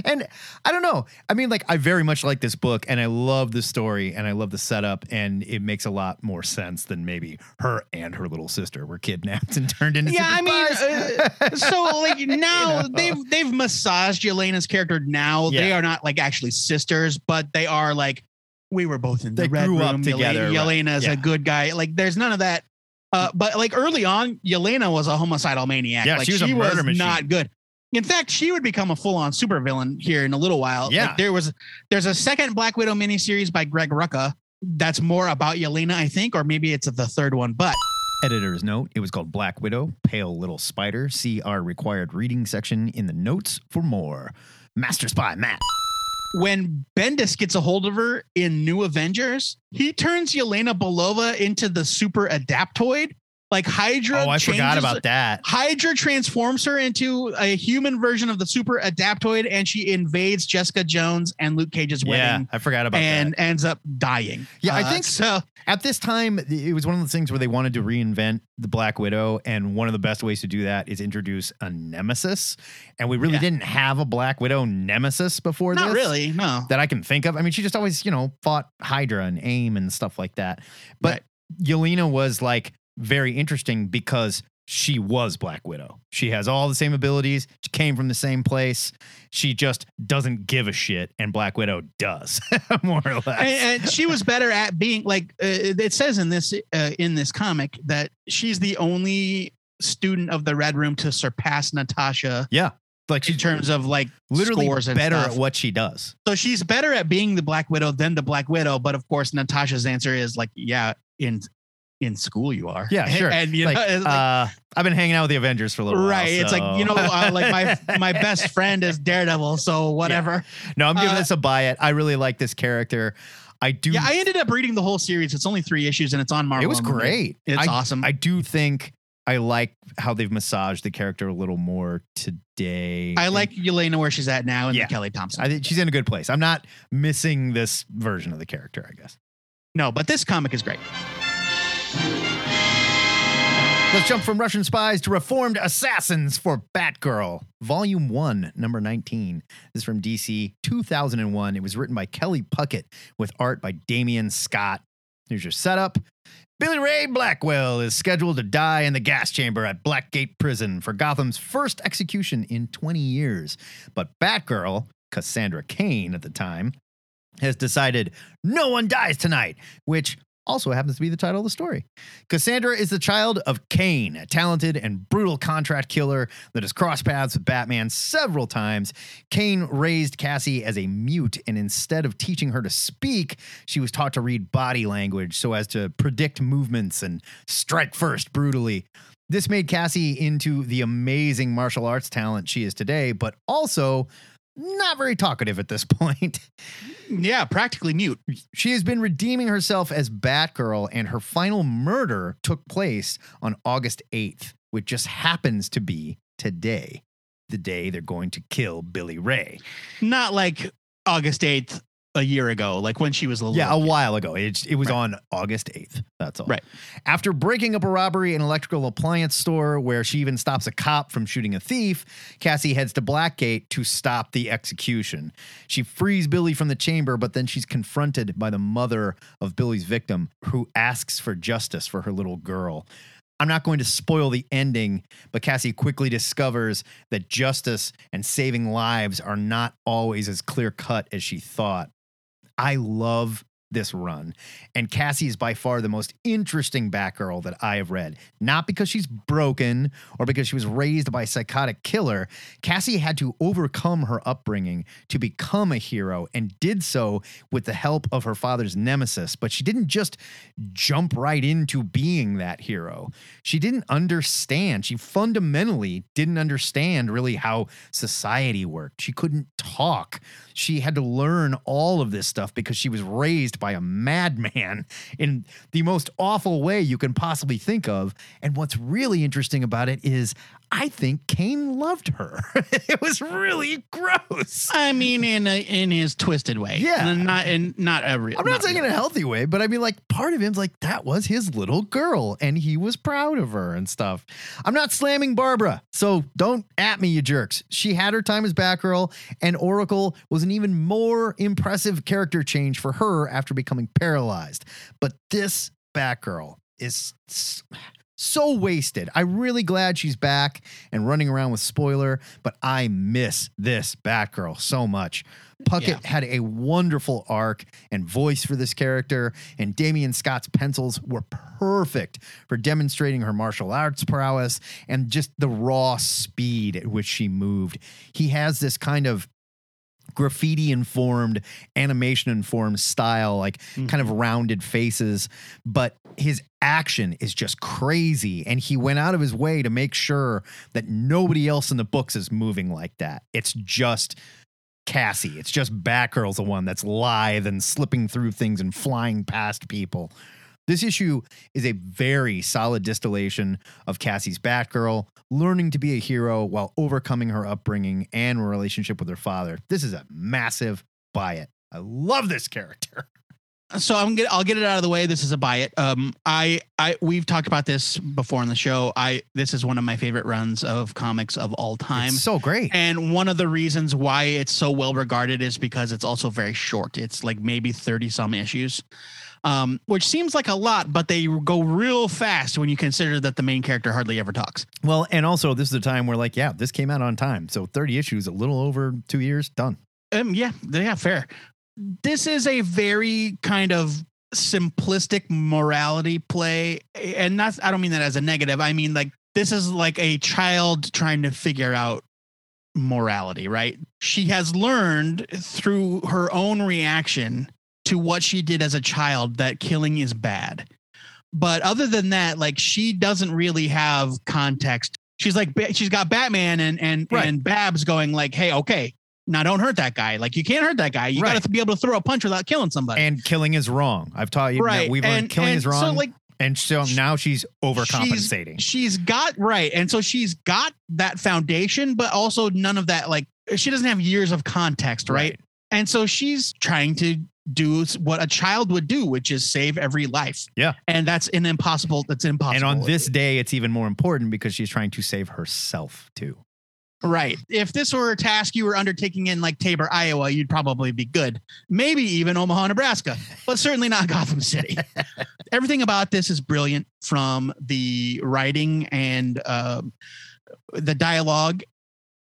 And I don't know. I mean, like, I very much like this book and I love the story and I love the setup, and it makes a lot more sense than maybe her and her little sister were kidnapped and turned into. Yeah, I mean, uh, so like now you know. they've they've massaged Yelena's character. Now yeah. they are not like actually sisters, but they are like, we were both in the they red grew room up together. Yelena, Yelena's right. yeah. a good guy. Like, there's none of that. Uh, but like early on, Yelena was a homicidal maniac. Yeah, like, she was, she a murder was machine. Not good. In fact, she would become a full-on supervillain here in a little while. Yeah, like there was there's a second Black Widow miniseries by Greg Rucka that's more about Yelena, I think, or maybe it's the third one. But editor's note: it was called Black Widow, Pale Little Spider. See our required reading section in the notes for more. Master Spy Matt. When Bendis gets a hold of her in New Avengers, he turns Yelena Belova into the super adaptoid. Like Hydra. Oh, I changes, forgot about that. Hydra transforms her into a human version of the super adaptoid, and she invades Jessica Jones and Luke Cage's wedding. Yeah, I forgot about and that. And ends up dying. Yeah, uh, I think so. At this time, it was one of those things where they wanted to reinvent the Black Widow, and one of the best ways to do that is introduce a nemesis. And we really yeah. didn't have a Black Widow nemesis before Not this. Not really, no. That I can think of. I mean, she just always, you know, fought Hydra and AIM and stuff like that. But right. Yelena was like, very interesting because she was Black Widow. She has all the same abilities. She came from the same place. She just doesn't give a shit, and Black Widow does, more or less. And, and she was better at being like. Uh, it says in this uh, in this comic that she's the only student of the Red Room to surpass Natasha. Yeah. Like in terms of like literally scores and better stuff. At what she does. So she's better at being the Black Widow than the Black Widow. But of course, Natasha's answer is like, yeah, in. in school you are. Yeah, sure. And, and you like, know, it's like, uh, I've been hanging out with the Avengers for a little right, while. Right. So. It's like, you know, uh, like my my best friend is Daredevil, so whatever. Yeah. No, I'm giving uh, this a buy it. I really like this character. I do. Yeah, I ended up reading the whole series. It's only three issues and it's on Marvel. It was great. It's I, awesome. I do think I like how they've massaged the character a little more today. I like and, Yelena where she's at now and yeah, the Kelly Thompson. I think she's in a good place. I'm not missing this version of the character, I guess. No, but this comic is great. Let's jump from Russian spies to reformed assassins for Batgirl. Volume one, number nineteen. This is from D C two thousand one. It was written by Kelly Puckett with art by Damian Scott. Here's your setup. Billy Ray Blackwell is scheduled to die in the gas chamber at Blackgate Prison for Gotham's first execution in twenty years. But Batgirl, Cassandra Cain at the time, has decided no one dies tonight, which also happens to be the title of the story. Cassandra is the child of Kane, a talented and brutal contract killer that has crossed paths with Batman several times. Kane raised Cassie as a mute, and instead of teaching her to speak, she was taught to read body language so as to predict movements and strike first brutally. This made Cassie into the amazing martial arts talent she is today, but also not very talkative at this point. Yeah, practically mute. She has been redeeming herself as Batgirl, and her final murder took place on August eighth, which just happens to be today, the day they're going to kill Billy Ray. Not like August eighth a year ago, like when she was a little. Yeah, a while ago. It, it was right. on August eighth. That's all. Right. After breaking up a robbery in an electrical appliance store where she even stops a cop from shooting a thief, Cassie heads to Blackgate to stop the execution. She frees Billy from the chamber, but then she's confronted by the mother of Billy's victim, who asks for justice for her little girl. I'm not going to spoil the ending, but Cassie quickly discovers that justice and saving lives are not always as clear-cut as she thought. I love this run, and Cassie is by far the most interesting Batgirl that I have read. Not because she's broken or because she was raised by a psychotic killer. Cassie had to overcome her upbringing to become a hero, and did so with the help of her father's nemesis. But she didn't just jump right into being that hero. She didn't understand. She fundamentally didn't understand really how society worked. She couldn't talk. She had to learn all of this stuff because she was raised by a madman in the most awful way you can possibly think of. And what's really interesting about it is I think Kane loved her. It was really gross. I mean, in a, in his twisted way. Yeah. And not in not a real. I'm not, not saying real. in a healthy way, but I mean, like, part of him's like, that was his little girl and he was proud of her and stuff. I'm not slamming Barbara, so don't at me, you jerks. She had her time as Batgirl, and Oracle was an even more impressive character change for her after becoming paralyzed. But this Batgirl is so wasted. I'm really glad she's back and running around with Spoiler, but I miss this Batgirl so much. Puckett yeah. had a wonderful arc and voice for this character, and Damian Scott's pencils were perfect for demonstrating her martial arts prowess and just the raw speed at which she moved. He has this kind of graffiti-informed, animation-informed style, like mm-hmm. kind of rounded faces, but his action is just crazy, and he went out of his way to make sure that nobody else in the books is moving like that. It's just Cassie. It's just Batgirl's the one that's lithe and slipping through things and flying past people. This issue is a very solid distillation of Cassie's Batgirl, learning to be a hero while overcoming her upbringing and her relationship with her father. This is a massive buy it. I love this character. So I'm get, I'll get it out of the way. This is a buy it. Um, I, I, we've talked about this before on the show. I, this is one of my favorite runs of comics of all time. It's so great. And one of the reasons why it's so well regarded is because it's also very short. It's like maybe thirty some issues, um, which seems like a lot, but they go real fast when you consider that the main character hardly ever talks. Well, and also this is a time where, like, yeah, this came out on time. So thirty issues, a little over two years, done. Um, yeah, yeah, fair. This is a very kind of simplistic morality play. And that's, I don't mean that as a negative. I mean, like, this is like a child trying to figure out morality, right? She has learned through her own reaction to what she did as a child that killing is bad. But other than that, like, she doesn't really have context. She's like, she's got Batman and, and, right. and Babs going like, hey, okay. Now, don't hurt that guy. Like, you can't hurt that guy. You right. got to be able to throw a punch without killing somebody. And killing is wrong. I've taught you right. that we've learned and, killing and is wrong. So, like, And so now she's overcompensating. She's, she's got, right. And so she's got that foundation, but also none of that, like, she doesn't have years of context, right? right? And so she's trying to do what a child would do, which is save every life. Yeah. And that's an impossible, that's impossible. And on this day, it's even more important because she's trying to save herself too. Right. If this were a task you were undertaking in like Tabor, Iowa, you'd probably be good. Maybe even Omaha, Nebraska, but certainly not Gotham City. Everything about this is brilliant, from the writing and uh, the dialogue,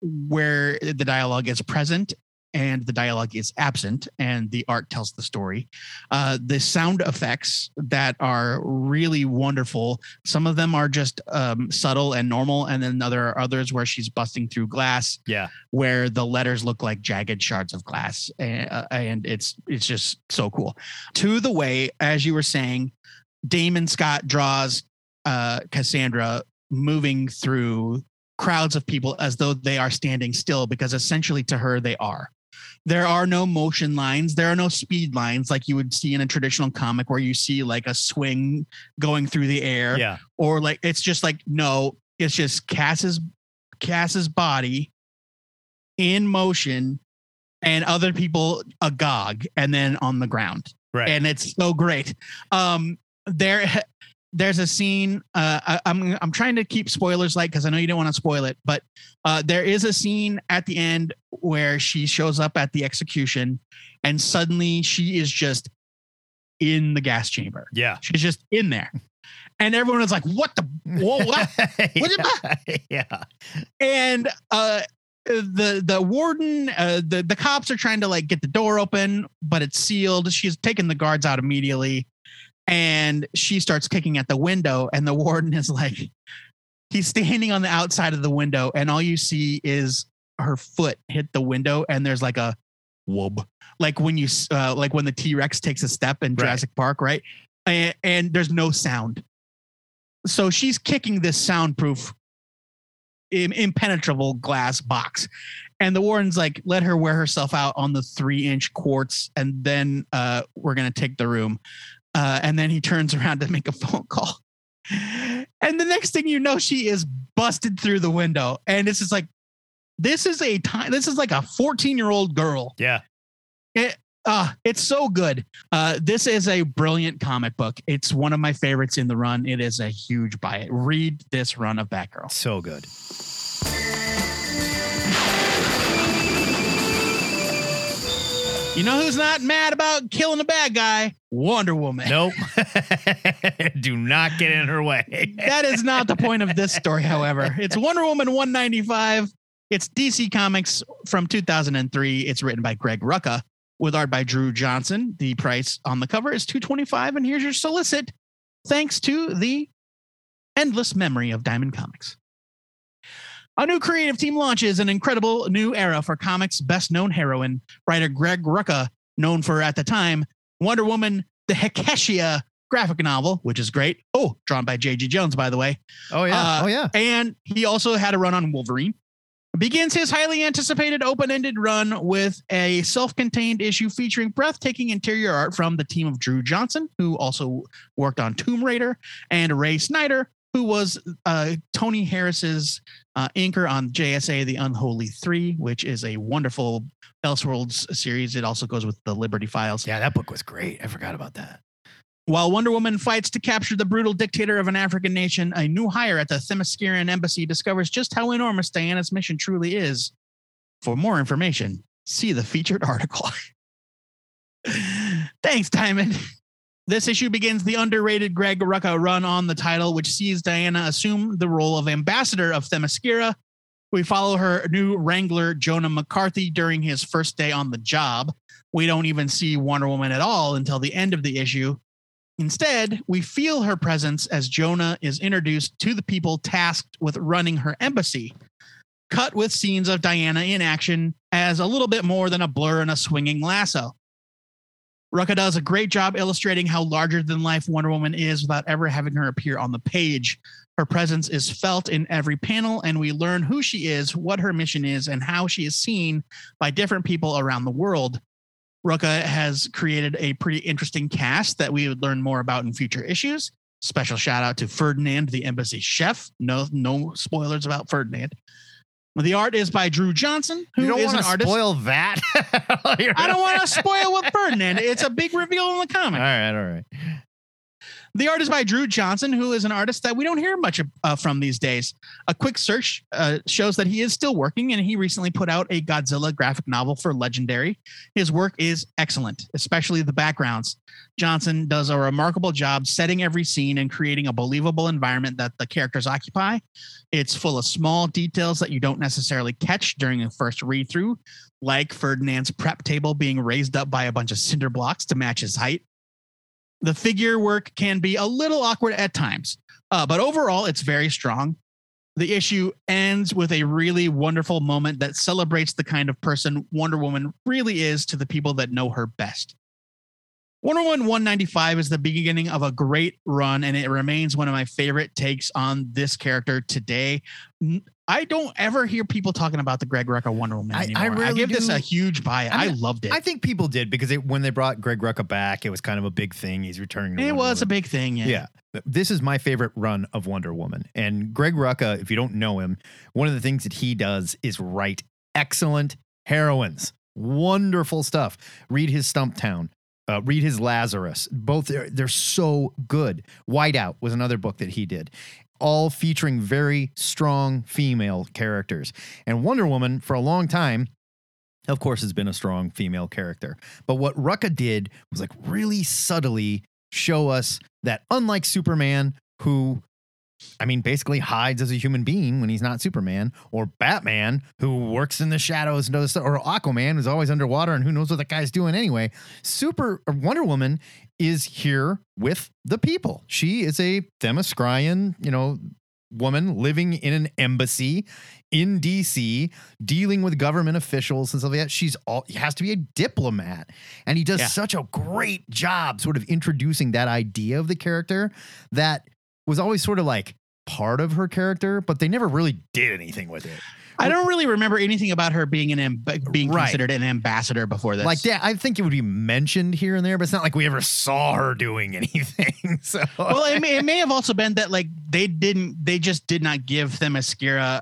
where the dialogue is present and the dialogue is absent and the art tells the story. Uh, the sound effects that are really wonderful. Some of them are just um, subtle and normal. And then there are others where she's busting through glass, yeah, where the letters look like jagged shards of glass. And, uh, and it's, it's just so cool. To the way, as you were saying, Damon Scott draws uh, Cassandra moving through crowds of people as though they are standing still, because essentially to her, they are. There are no motion lines. There are no speed lines like you would see in a traditional comic where you see like a swing going through the air, yeah, or like, it's just like, no, it's just Cass's, Cass's body in motion and other people agog and then on the ground. Right. And it's so great. Um, there, There's a scene. Uh, I, I'm I'm trying to keep spoilers light because I know you don't want to spoil it, but uh, there is a scene at the end where she shows up at the execution, and suddenly she is just in the gas chamber. Yeah, she's just in there, and everyone is like, "What the? Whoa, what? What?" Yeah, and uh, the the warden, uh, the the cops are trying to like get the door open, but it's sealed. She's taken the guards out immediately. And she starts kicking at the window, and the warden is like, he's standing on the outside of the window, and all you see is her foot hit the window, and there's like a whoop, like when you, uh, like when the T-Rex takes a step in Jurassic right. Park, right? And, and there's no sound. So she's kicking this soundproof, impenetrable glass box. And the warden's like, let her wear herself out on the three-inch quartz, and then uh, we're going to take the room. Uh, and then he turns around to make a phone call. And the next thing you know, she is busted through the window. And it's just like, this is a time. This is like a fourteen year old girl. Yeah. It, uh, it's so good. Uh, this is a brilliant comic book. It's one of my favorites in the run. It is a huge buy it. Read this run of Batgirl. So good. You know who's not mad about killing a bad guy? Wonder Woman. Nope. Do not get in her way. That is not the point of this story, however. It's Wonder Woman one ninety-five. It's D C Comics from two thousand three. It's written by Greg Rucka with art by Drew Johnson. The price on the cover is two twenty-five, and here's your solicit. Thanks to the endless memory of Diamond Comics. A new creative team launches an incredible new era for comics' best-known heroine, writer Greg Rucka, known for, at the time, Wonder Woman, the Hecasia graphic novel, which is great. Oh, drawn by J G. Jones, by the way. Oh, yeah. Uh, oh, yeah. And he also had a run on Wolverine. Begins his highly anticipated open-ended run with a self-contained issue featuring breathtaking interior art from the team of Drew Johnson, who also worked on Tomb Raider, and Ray Snyder, who was uh, Tony Harris's uh, anchor on J S A, The Unholy Three, which is a wonderful Elseworlds series. It also goes with the Liberty Files. Yeah, that book was great. I forgot about that. While Wonder Woman fights to capture the brutal dictator of an African nation, a new hire at the Themysciran Embassy discovers just how enormous Diana's mission truly is. For more information, see the featured article. Thanks, Diamond. This issue begins the underrated Greg Rucka run on the title, which sees Diana assume the role of ambassador of Themyscira. We follow her new wrangler, Jonah McCarthy, during his first day on the job. We don't even see Wonder Woman at all until the end of the issue. Instead, we feel her presence as Jonah is introduced to the people tasked with running her embassy. Cut with scenes of Diana in action as a little bit more than a blur and a swinging lasso. Rucka does a great job illustrating how larger-than-life Wonder Woman is without ever having her appear on the page. Her presence is felt in every panel, and we learn who she is, what her mission is, and how she is seen by different people around the world. Rucka has created a pretty interesting cast that we would learn more about in future issues. Special shout out to Ferdinand, the embassy chef. No, no spoilers about Ferdinand. The art is by Drew Johnson, who you is an artist. Spoil that. I don't want to spoil with Ferdinand. It's a big reveal in the comic. All right, all right. The art is by Drew Johnson, who is an artist that we don't hear much uh, from these days. A quick search uh, shows that he is still working, and he recently put out a Godzilla graphic novel for Legendary. His work is excellent, especially the backgrounds. Johnson does a remarkable job setting every scene and creating a believable environment that the characters occupy. It's full of small details that you don't necessarily catch during the first read-through, like Ferdinand's prep table being raised up by a bunch of cinder blocks to match his height. The figure work can be a little awkward at times, uh, but overall, it's very strong. The issue ends with a really wonderful moment that celebrates the kind of person Wonder Woman really is to the people that know her best. Wonder Woman one ninety-five is the beginning of a great run, and it remains one of my favorite takes on this character today. I don't ever hear people talking about the Greg Rucka Wonder Woman anymore. I, I, really I give do. this a huge buy. I, mean, I loved it. I think people did because it, when they brought Greg Rucka back, it was kind of a big thing. He's returning. To it Wonder was Woman. a big thing. Yeah. yeah. This is my favorite run of Wonder Woman. And Greg Rucka, if you don't know him, one of the things that he does is write excellent heroines. Wonderful stuff. Read his Stumptown. Uh, read his Lazarus. Both they're, they're so good. Whiteout was another book that he did, all featuring very strong female characters. And Wonder Woman, for a long time, of course, has been a strong female character. But what Rucka did was like really subtly show us that unlike Superman, who, I mean, basically hides as a human being when he's not Superman, or Batman, who works in the shadows and does stuff, or Aquaman, who's always underwater and who knows what that guy's doing anyway. Super Wonder Woman is here with the people. She is a Themyscirian, you know, woman living in an embassy in D C, dealing with government officials and stuff like that. She's all has to be a diplomat, and he does yeah. such a great job, sort of introducing that idea of the character that was always sort of like part of her character, but they never really did anything with it. I don't really remember anything about her being an amb- being right. considered an ambassador before this. Like, yeah, I think it would be mentioned here and there, but it's not like we ever saw her doing anything. So, well, it may, it may have also been that like they didn't, they just did not give Themyscira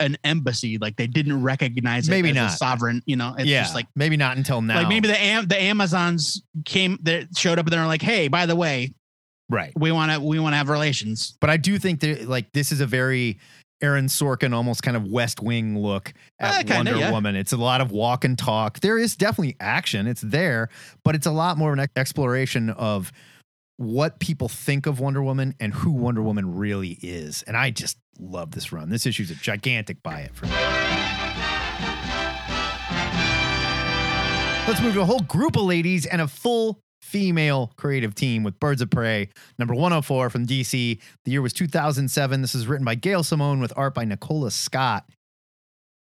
an embassy. Like they didn't recognize it maybe as not. a sovereign. You know, it's yeah, just like maybe not until now. Like maybe the Am- the Amazons came, they showed up, and they're like, hey, by the way. Right. We want to we want to have relations. But I do think that like this is a very Aaron Sorkin almost kind of West Wing look at uh, kinda, Wonder yeah. Woman. It's a lot of walk and talk. There is definitely action. It's there, but it's a lot more of an exploration of what people think of Wonder Woman and who Wonder Woman really is. And I just love this run. This issue's a gigantic buy it for me. Let's move to a whole group of ladies and a full female creative team with Birds of Prey, number one oh four from D C. The year was two thousand seven. This is written by Gail Simone with art by Nicola Scott.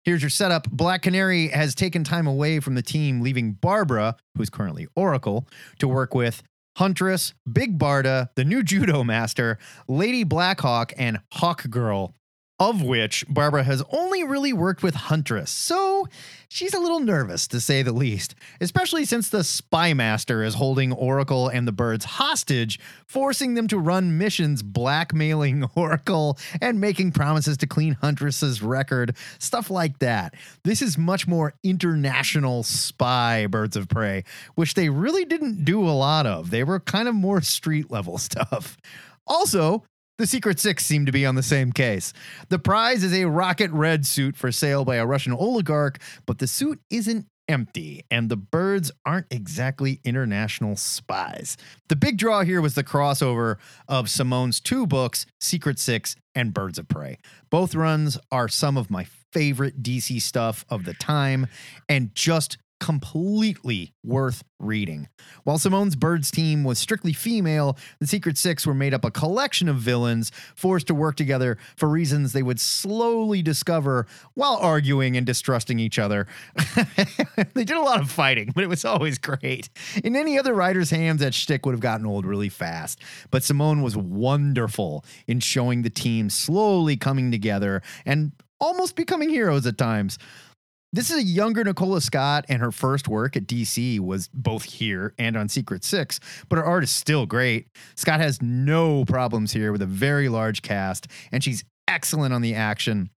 Here's your setup. Black Canary has taken time away from the team, leaving Barbara, who's currently Oracle, to work with Huntress, Big Barda, the new Judo Master, Lady Blackhawk, and Hawk Girl, of which Barbara has only really worked with Huntress, so she's a little nervous, to say the least, especially since the Spy Master is holding Oracle and the birds hostage, forcing them to run missions blackmailing Oracle and making promises to clean Huntress's record, stuff like that. This is much more international spy Birds of Prey, which they really didn't do a lot of. They were kind of more street-level stuff. Also, the Secret Six seem to be on the same case. The prize is a rocket red suit for sale by a Russian oligarch, but the suit isn't empty, and the birds aren't exactly international spies. The big draw here was the crossover of Simone's two books, Secret Six and Birds of Prey. Both runs are some of my favorite D C stuff of the time, and just completely worth reading. While Simone's Birds team was strictly female, the Secret Six were made up a collection of villains forced to work together for reasons they would slowly discover while arguing and distrusting each other. They did a lot of fighting, but it was always great. In any other writer's hands, that shtick would have gotten old really fast. But Simone was wonderful in showing the team slowly coming together and almost becoming heroes at times. This is a younger Nicola Scott, and her first work at D C was both here and on Secret Six, but her art is still great. Scott has no problems here with a very large cast, and she's excellent on the action.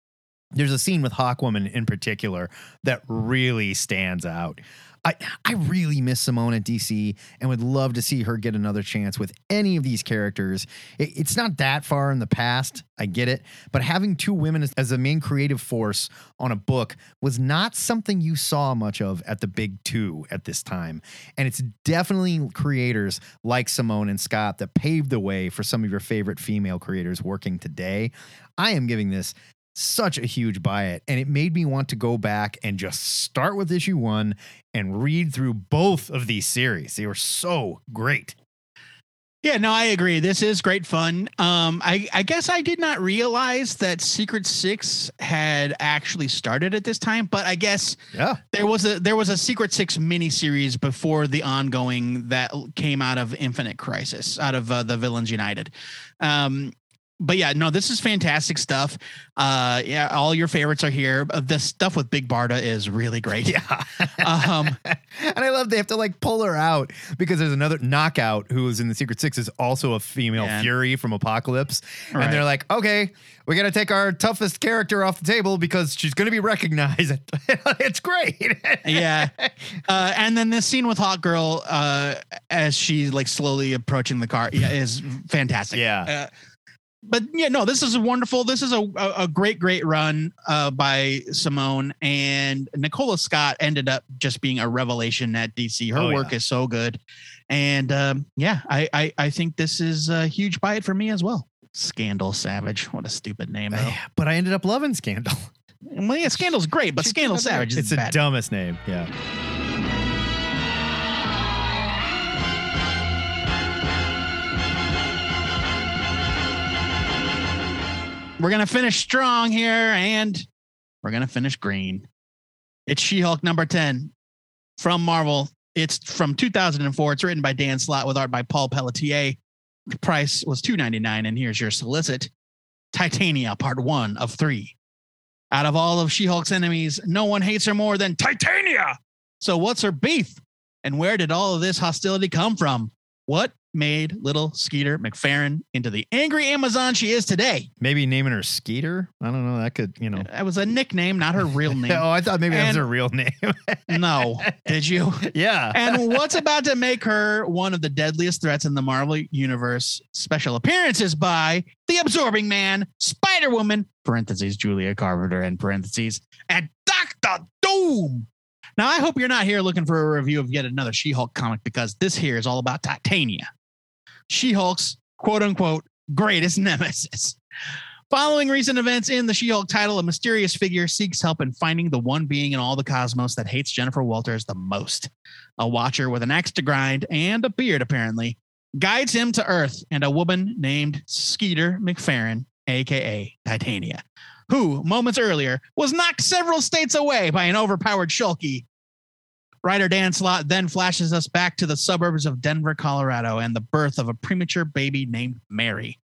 There's a scene with Hawkwoman in particular that really stands out. I, I really miss Simone at D C and would love to see her get another chance with any of these characters. It, it's not that far in the past, I get it, but having two women as, as the main creative force on a book was not something you saw much of at the big two at this time. And it's definitely creators like Simone and Scott that paved the way for some of your favorite female creators working today. I am giving this such a huge buy it, and it made me want to go back and just start with issue one and read through both of these series. They were so great. Yeah, no, I agree. This is great fun. Um, I, I guess I did not realize that Secret Six had actually started at this time, but I guess yeah. there was a there was a Secret Six miniseries before the ongoing that came out of Infinite Crisis, out of uh, the Villains United. Um, But yeah, no, this is fantastic stuff. Uh, yeah, all your favorites are here. The stuff with Big Barda is really great. Yeah, um, and I love they have to like pull her out because there's another Knockout who is in the Secret Six is also a female yeah. Fury from Apocalypse, right. And they're like, okay, we got to take our toughest character off the table because she's going to be recognized. It's great. yeah, uh, and then this scene with Hawk Girl uh, as she's like slowly approaching the car yeah, is fantastic. Yeah. Uh, But yeah, no, this is wonderful. This is a a great, great run uh, by Simone, and Nicola Scott ended up just being a revelation at D C. Her oh, work yeah. is so good. And um, yeah, I, I, I think this is a huge buy it for me as well. Scandal Savage. What a stupid name. Uh, but I ended up loving Scandal. Well, yeah, Scandal's great, but she Scandal Savage is It's bad. The dumbest name. Yeah. We're going to finish strong here, and we're going to finish green. It's She-Hulk number ten from Marvel. It's from two thousand four. It's written by Dan Slott with art by Paul Pelletier. The price was two ninety-nine, and here's your solicit. Titania, part one of three. Out of all of She-Hulk's enemies, no one hates her more than Titania. So what's her beef? And where did all of this hostility come from? What made little Skeeter McFarren into the angry Amazon she is today? Maybe naming her Skeeter? I don't know. That could, you know. That was a nickname, not her real name. Oh, I thought maybe and that was her real name. No. Did you? Yeah. And what's about to make her one of the deadliest threats in the Marvel Universe? Special appearances by The Absorbing Man, Spider-Woman, parentheses, Julia Carpenter, end parentheses, and Doctor Doom. Now, I hope you're not here looking for a review of yet another She-Hulk comic, because this here is all about Titania, She-Hulk's quote-unquote greatest nemesis. Following recent events in the She-Hulk title, a mysterious figure seeks help in finding the one being in all the cosmos that hates Jennifer Walters the most. A watcher with an axe to grind and a beard, apparently, guides him to Earth and a woman named Skeeter McFarren, a k a. Titania, who moments earlier was knocked several states away by an overpowered Shulky. Writer Dan Slott then flashes us back to the suburbs of Denver, Colorado, and the birth of a premature baby named Mary.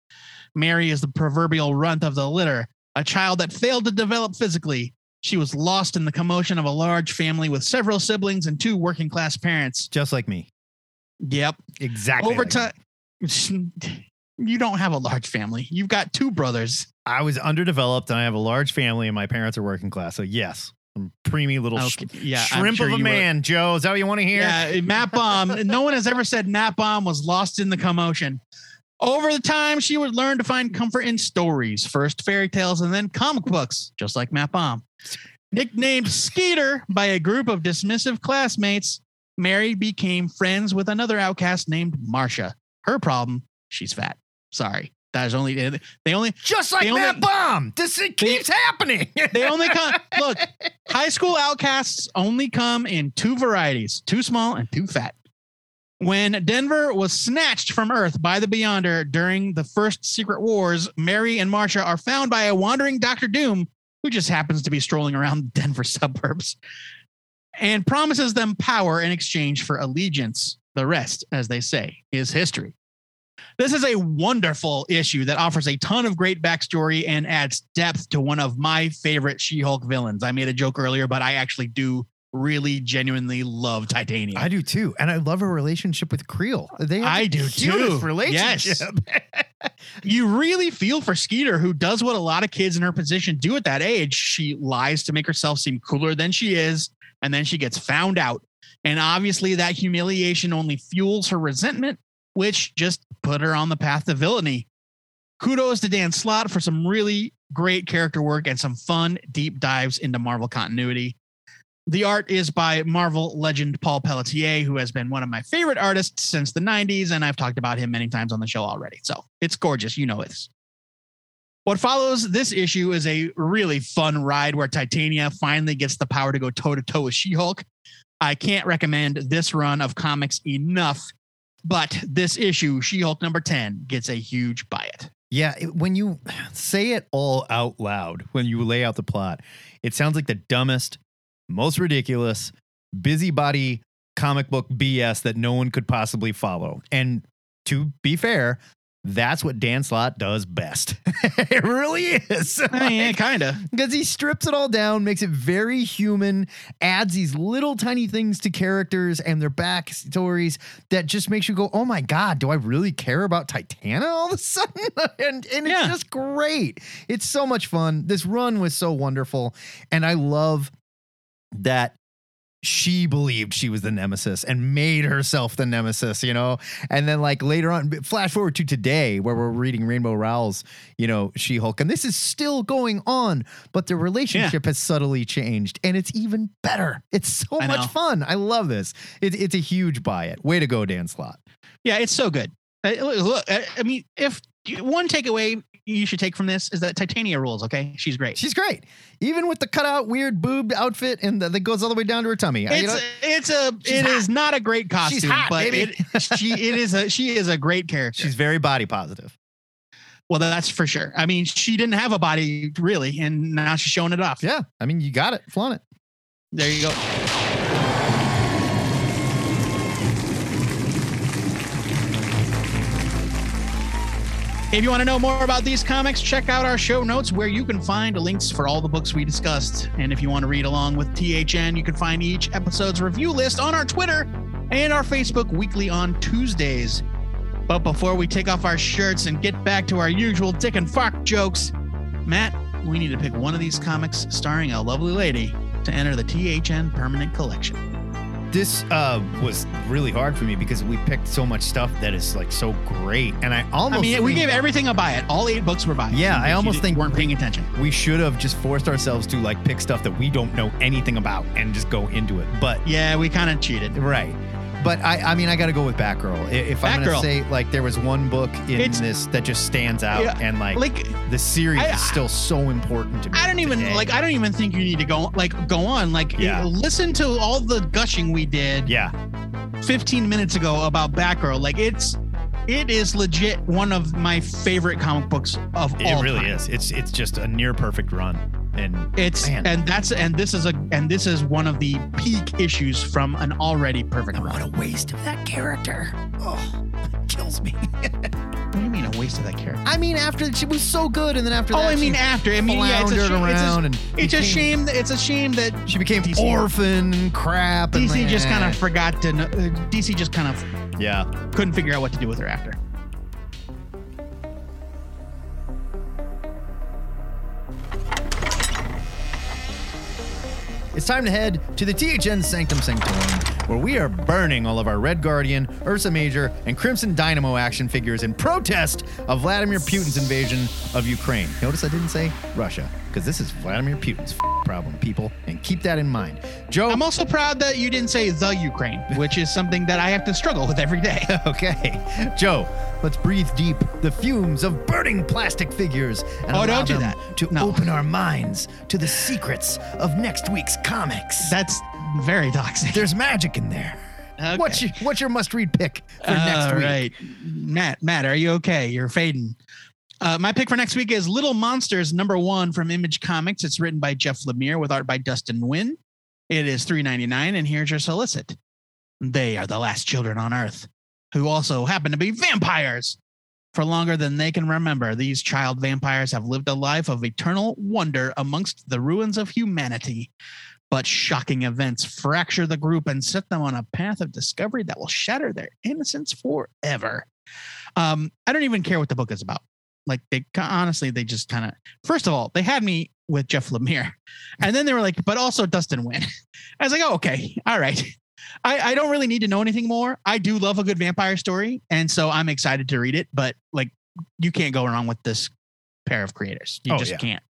Mary is the proverbial runt of the litter, a child that failed to develop physically. She was lost in the commotion of a large family with several siblings and two working-class parents. Just like me. Yep. Exactly. Over time, like you don't have a large family. You've got two brothers. I was underdeveloped, and I have a large family, and my parents are working class. So, yes, I'm preemie little okay, sh- yeah, shrimp sure of a man, were. Joe. Is that what you want to hear? Yeah, Matt Baum. No one has ever said Matt Baum was lost in the commotion. Over the time, she would learn to find comfort in stories, first fairy tales, and then comic books, just like Matt Baum. Nicknamed Skeeter by a group of dismissive classmates, Mary became friends with another outcast named Marcia. Her problem, she's fat. Sorry. That is only they only just like only, Matt Baum. This it keeps they, happening. They only come. Look, high school outcasts only come in two varieties: too small and too fat. When Denver was snatched from Earth by the Beyonder during the first Secret Wars, Mary and Marcia are found by a wandering Doctor Doom, who just happens to be strolling around Denver suburbs, and promises them power in exchange for allegiance. The rest, as they say, is history. This is a wonderful issue that offers a ton of great backstory and adds depth to one of my favorite She-Hulk villains. I made a joke earlier, but I actually do really genuinely love Titania. I do too. And I love her relationship with Creel. They have I a do too. Relationship. Yes. You really feel for Skeeter, who does what a lot of kids in her position do at that age. She lies to make herself seem cooler than she is, and then she gets found out. And obviously that humiliation only fuels her resentment, which just put her on the path to villainy. Kudos to Dan Slott for some really great character work and some fun deep dives into Marvel continuity. The art is by Marvel legend Paul Pelletier, who has been one of my favorite artists since the nineties, and I've talked about him many times on the show already. So it's gorgeous. You know it. What follows this issue is a really fun ride where Titania finally gets the power to go toe-to-toe with She-Hulk. I can't recommend this run of comics enough, but this issue, She-Hulk number ten, gets a huge buy-it. Yeah, when you say it all out loud, when you lay out the plot, it sounds like the dumbest, most ridiculous, busybody comic book B S that no one could possibly follow. And to be fair, that's what Dan Slott does best. It really is. I mean, like, yeah, kind of. Because he strips it all down, makes it very human, adds these little tiny things to characters and their backstories that just makes you go, oh my God, do I really care about Titania all of a sudden? and and yeah. It's just great. It's so much fun. This run was so wonderful. And I love that she believed she was the nemesis and made herself the nemesis, you know? And then, like, later on, flash forward to today where we're reading Rainbow Rowell's, you know, She-Hulk, and this is still going on, but the relationship yeah. has subtly changed, and it's even better. It's so I much know. fun. I love this. It, it's a huge buy it. Way to go, Dan Slott. Yeah, it's so good. I, look, I, I mean, if one takeaway you should take from this is that Titania rules. Okay. She's great. She's great. Even with the cutout, weird boob outfit and the, that goes all the way down to her tummy. It's, you know, it's a, it hot. is not a great costume, she's hot, but it, she, it is a, she is a great character. She's very body positive. Well, that's for sure. I mean, she didn't have a body really, and now she's showing it off. Yeah. I mean, you got it. Flaunt it. There you go. If you want to know more about these comics, check out our show notes where you can find links for all the books we discussed. And if you want to read along with T H N, you can find each episode's review list on our Twitter and our Facebook weekly on Tuesdays. But before we take off our shirts and get back to our usual dick and fuck jokes, Matt, we need to pick one of these comics starring a lovely lady to enter the T H N permanent collection. This uh, was really hard for me because we picked so much stuff that is like so great, and I almost—I mean, we gave everything a buy it. All eight books were buy it. Yeah, I almost think we weren't paying attention. We should have just forced ourselves to like pick stuff that we don't know anything about and just go into it. But yeah, we kind of cheated, right? But I—I I mean, I got to go with Batgirl. If Batgirl. I'm gonna say like there was one book in it's, this that just stands out, yeah, and like, like the series I, is still so important to me. I don't even today. like. I don't even think you need to go like go on like yeah. listen to all the gushing we did. Yeah. fifteen minutes ago about Batgirl. Like it's it is legit one of my favorite comic books of it all. It really time. is. It's it's just a near perfect run. And it's man. and that's and this is a and this is one of the peak issues from an already perfect run. What a waste of that character. Oh, it kills me. What do you mean a waste of that character? I mean, after she was so good, and then after that, oh, I mean after. I mean, yeah, it's a shame. Around it's a, it's became, a shame that it's a shame that she became D C orphan and crap. D C and just kind of forgot to. Know, D C just kind of yeah couldn't figure out what to do with her after. It's time to head to the T H N Sanctum Sanctorum, where we are burning all of our Red Guardian, Ursa Major, and Crimson Dynamo action figures in protest of Vladimir Putin's invasion of Ukraine. Notice I didn't say Russia, because this is Vladimir Putin's f- problem, people, and keep that in mind. Joe, I'm also proud that you didn't say the Ukraine, which is something that I have to struggle with every day. Okay. Joe, let's breathe deep the fumes of burning plastic figures and oh, allow don't do them that. to no. open our minds to the secrets of next week's comics. That's very toxic. There's magic in there. Okay. What's your, what's your must-read pick for uh, next week? All right. Matt, Matt, are you okay? You're fading. Uh, my pick for next week is Little Monsters number one from Image Comics. It's written by Jeff Lemire with art by Dustin Nguyen. It is three dollars and ninety-nine cents, and here's your solicit. They are the last children on Earth, who also happen to be vampires. For longer than they can remember, these child vampires have lived a life of eternal wonder amongst the ruins of humanity. But shocking events fracture the group and set them on a path of discovery that will shatter their innocence forever. Um, I don't even care what the book is about. Like, they honestly, they just kind of, first of all, they had me with Jeff Lemire. And then they were like, but also Dustin Nguyen. I was like, oh, okay. All right. I, I don't really need to know anything more. I do love a good vampire story. And so I'm excited to read it. But like, you can't go wrong with this pair of creators. You oh, just yeah. can't.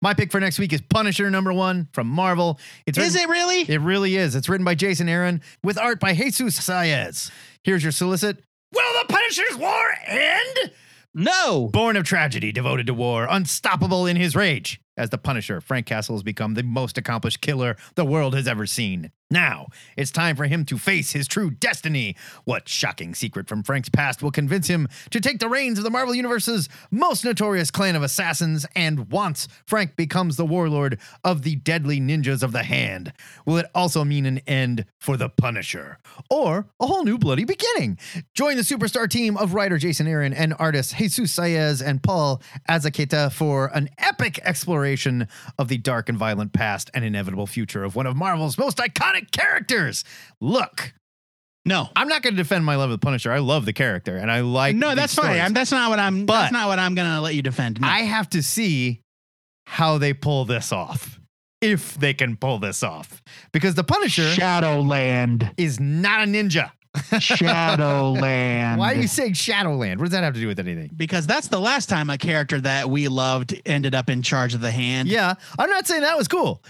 My pick for next week is Punisher number one from Marvel. It's written, is it really? It really is. It's written by Jason Aaron with art by Jesus Saez. Here's your solicit. Will the Punisher's war end? No. Born of tragedy, devoted to war, unstoppable in his rage. As the Punisher, Frank Castle has become the most accomplished killer the world has ever seen. Now, it's time for him to face his true destiny. What shocking secret from Frank's past will convince him to take the reins of the Marvel Universe's most notorious clan of assassins? And once Frank becomes the warlord of the deadly ninjas of the hand, will it also mean an end for the Punisher? Or a whole new bloody beginning? Join the superstar team of writer Jason Aaron and artists Jesus Saez and Paul Azaqueta for an epic exploration of the dark and violent past and inevitable future of one of Marvel's most iconic characters. Look, no, I'm not going to defend my love of the Punisher. I love the character, and I like. No, that's fine. I'm, that's not what I'm. But that's not what I'm going to let you defend. No. I have to see how they pull this off, if they can pull this off, because the Punisher Shadowland is not a ninja. Shadowland. Why are you saying Shadowland? What does that have to do with anything? Because that's the last time a character that we loved ended up in charge of the hand. Yeah, I'm not saying that was cool,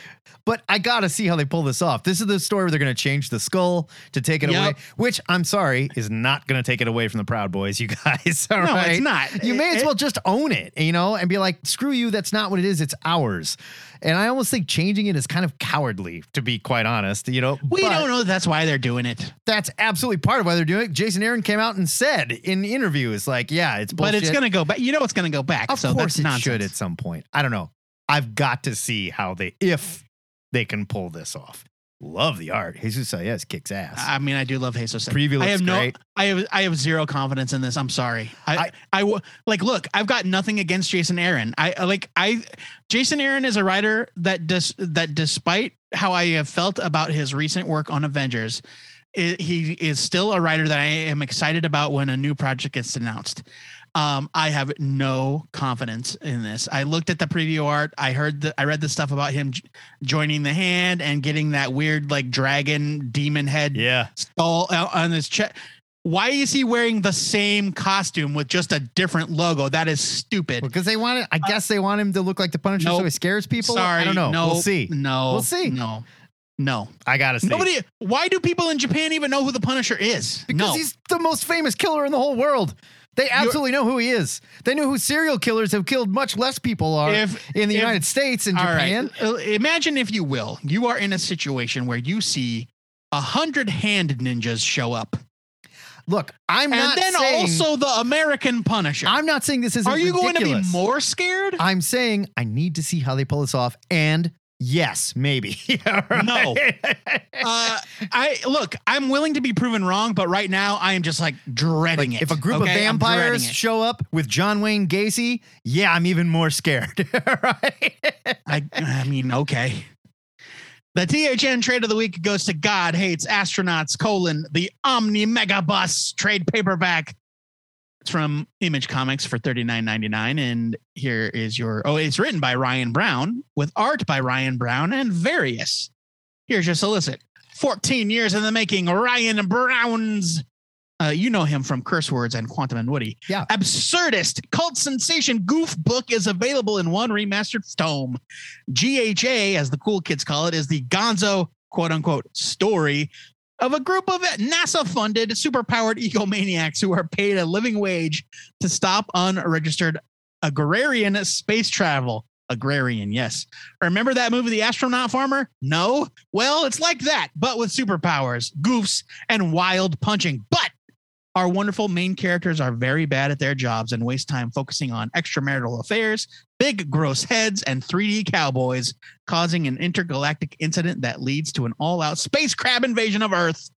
but I gotta see how they pull this off. This is the story where they're gonna change the skull to take it yep. away, which I'm sorry is not gonna take it away from the Proud Boys, you guys. All no, right? It's not. You it, may as well just own it, you know, and be like, screw you. That's not what it is. It's ours. And I almost think changing it is kind of cowardly, to be quite honest. You know, we don't know that that's why they're doing it. That's absolutely part of why they're doing it. Jason Aaron came out and said in interviews, like, yeah, it's bullshit. But it's going to go back. You know, it's going to go back. Of so course that's it nonsense. Should at some point. I don't know. I've got to see how they, if they can pull this off. Love the art. Jesus Saez kicks ass. I mean, I do love Jesus. Preview looks I have great. No, I have, I have zero confidence in this. I'm sorry. I, I, I, like, look, I've got nothing against Jason Aaron. I like, I, Jason Aaron is a writer that does that despite how I have felt about his recent work on Avengers, it, he is still a writer that I am excited about when a new project gets announced. Um, I have no confidence in this. I looked at the preview art. I heard that I read the stuff about him j- joining the hand and getting that weird, like, dragon demon head yeah. skull on his chest. Why is he wearing the same costume with just a different logo? That is stupid. Because well, they want it. I guess they want him to look like the Punisher. Nope. So he scares people. Sorry. I don't know. No, we'll see. No, we'll see. No, no, I gotta see. Nobody. Why do people in Japan even know who the Punisher is? Because no. he's the most famous killer in the whole world. They absolutely You're, know who he is. They know who serial killers have killed much less people are if, in the if, United States and Japan. Right. Imagine, if you will, you are in a situation where you see a hundred hand ninjas show up. Look, I'm and not saying... And then also the American Punisher. I'm not saying this isn't Are you ridiculous. Going to be more scared? I'm saying I need to see how they pull this off, and... Yes, maybe. Yeah, right. No. Uh, I look, I'm willing to be proven wrong, but right now I am just like dreading like, it. If a group okay, of vampires show up with John Wayne Gacy, yeah, I'm even more scared. Right? I, I mean, okay. The T H N trade of the week goes to God Hates Astronauts, colon, the Omni Megabus trade paperback. It's from Image Comics for thirty-nine ninety-nine, and here is your... Oh, it's written by Ryan Brown, with art by Ryan Brown and various. Here's your solicit. fourteen years in the making, Ryan Brown's... Uh, you know him from Curse Words and Quantum and Woody. Yeah. Absurdist cult sensation goof book is available in one remastered tome. G H A, as the cool kids call it, is the gonzo, quote-unquote, story of a group of NASA-funded, superpowered egomaniacs who are paid a living wage to stop unregistered agrarian space travel. Agrarian, yes. Remember that movie, The Astronaut Farmer? No? Well, it's like that, but with superpowers, goofs, and wild punching. But our wonderful main characters are very bad at their jobs and waste time focusing on extramarital affairs, big gross heads, and three D cowboys, causing an intergalactic incident that leads to an all-out spacecraft invasion of Earth.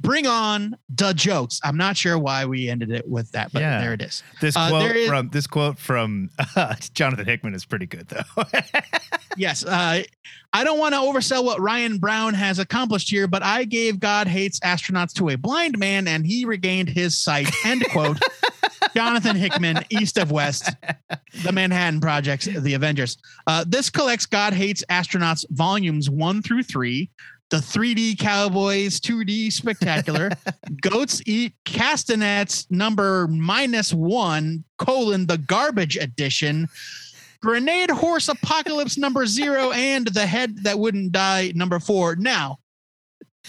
bring on the jokes. I'm not sure why we ended it with that, but yeah. there it is. This uh, quote is, from this quote from uh, Jonathan Hickman is pretty good, though. Yes. Uh, I don't want to oversell what Ryan Brown has accomplished here, but I gave God Hates Astronauts to a blind man and he regained his sight. End quote. Jonathan Hickman, East of West, The Manhattan Projects, The Avengers. Uh, this collects God Hates Astronauts volumes one through three, The three D Cowboys, two D Spectacular, Goats Eat Castanets, number minus one, colon, The Garbage Edition, Grenade Horse Apocalypse, number zero, and The Head That Wouldn't Die, number four. Now,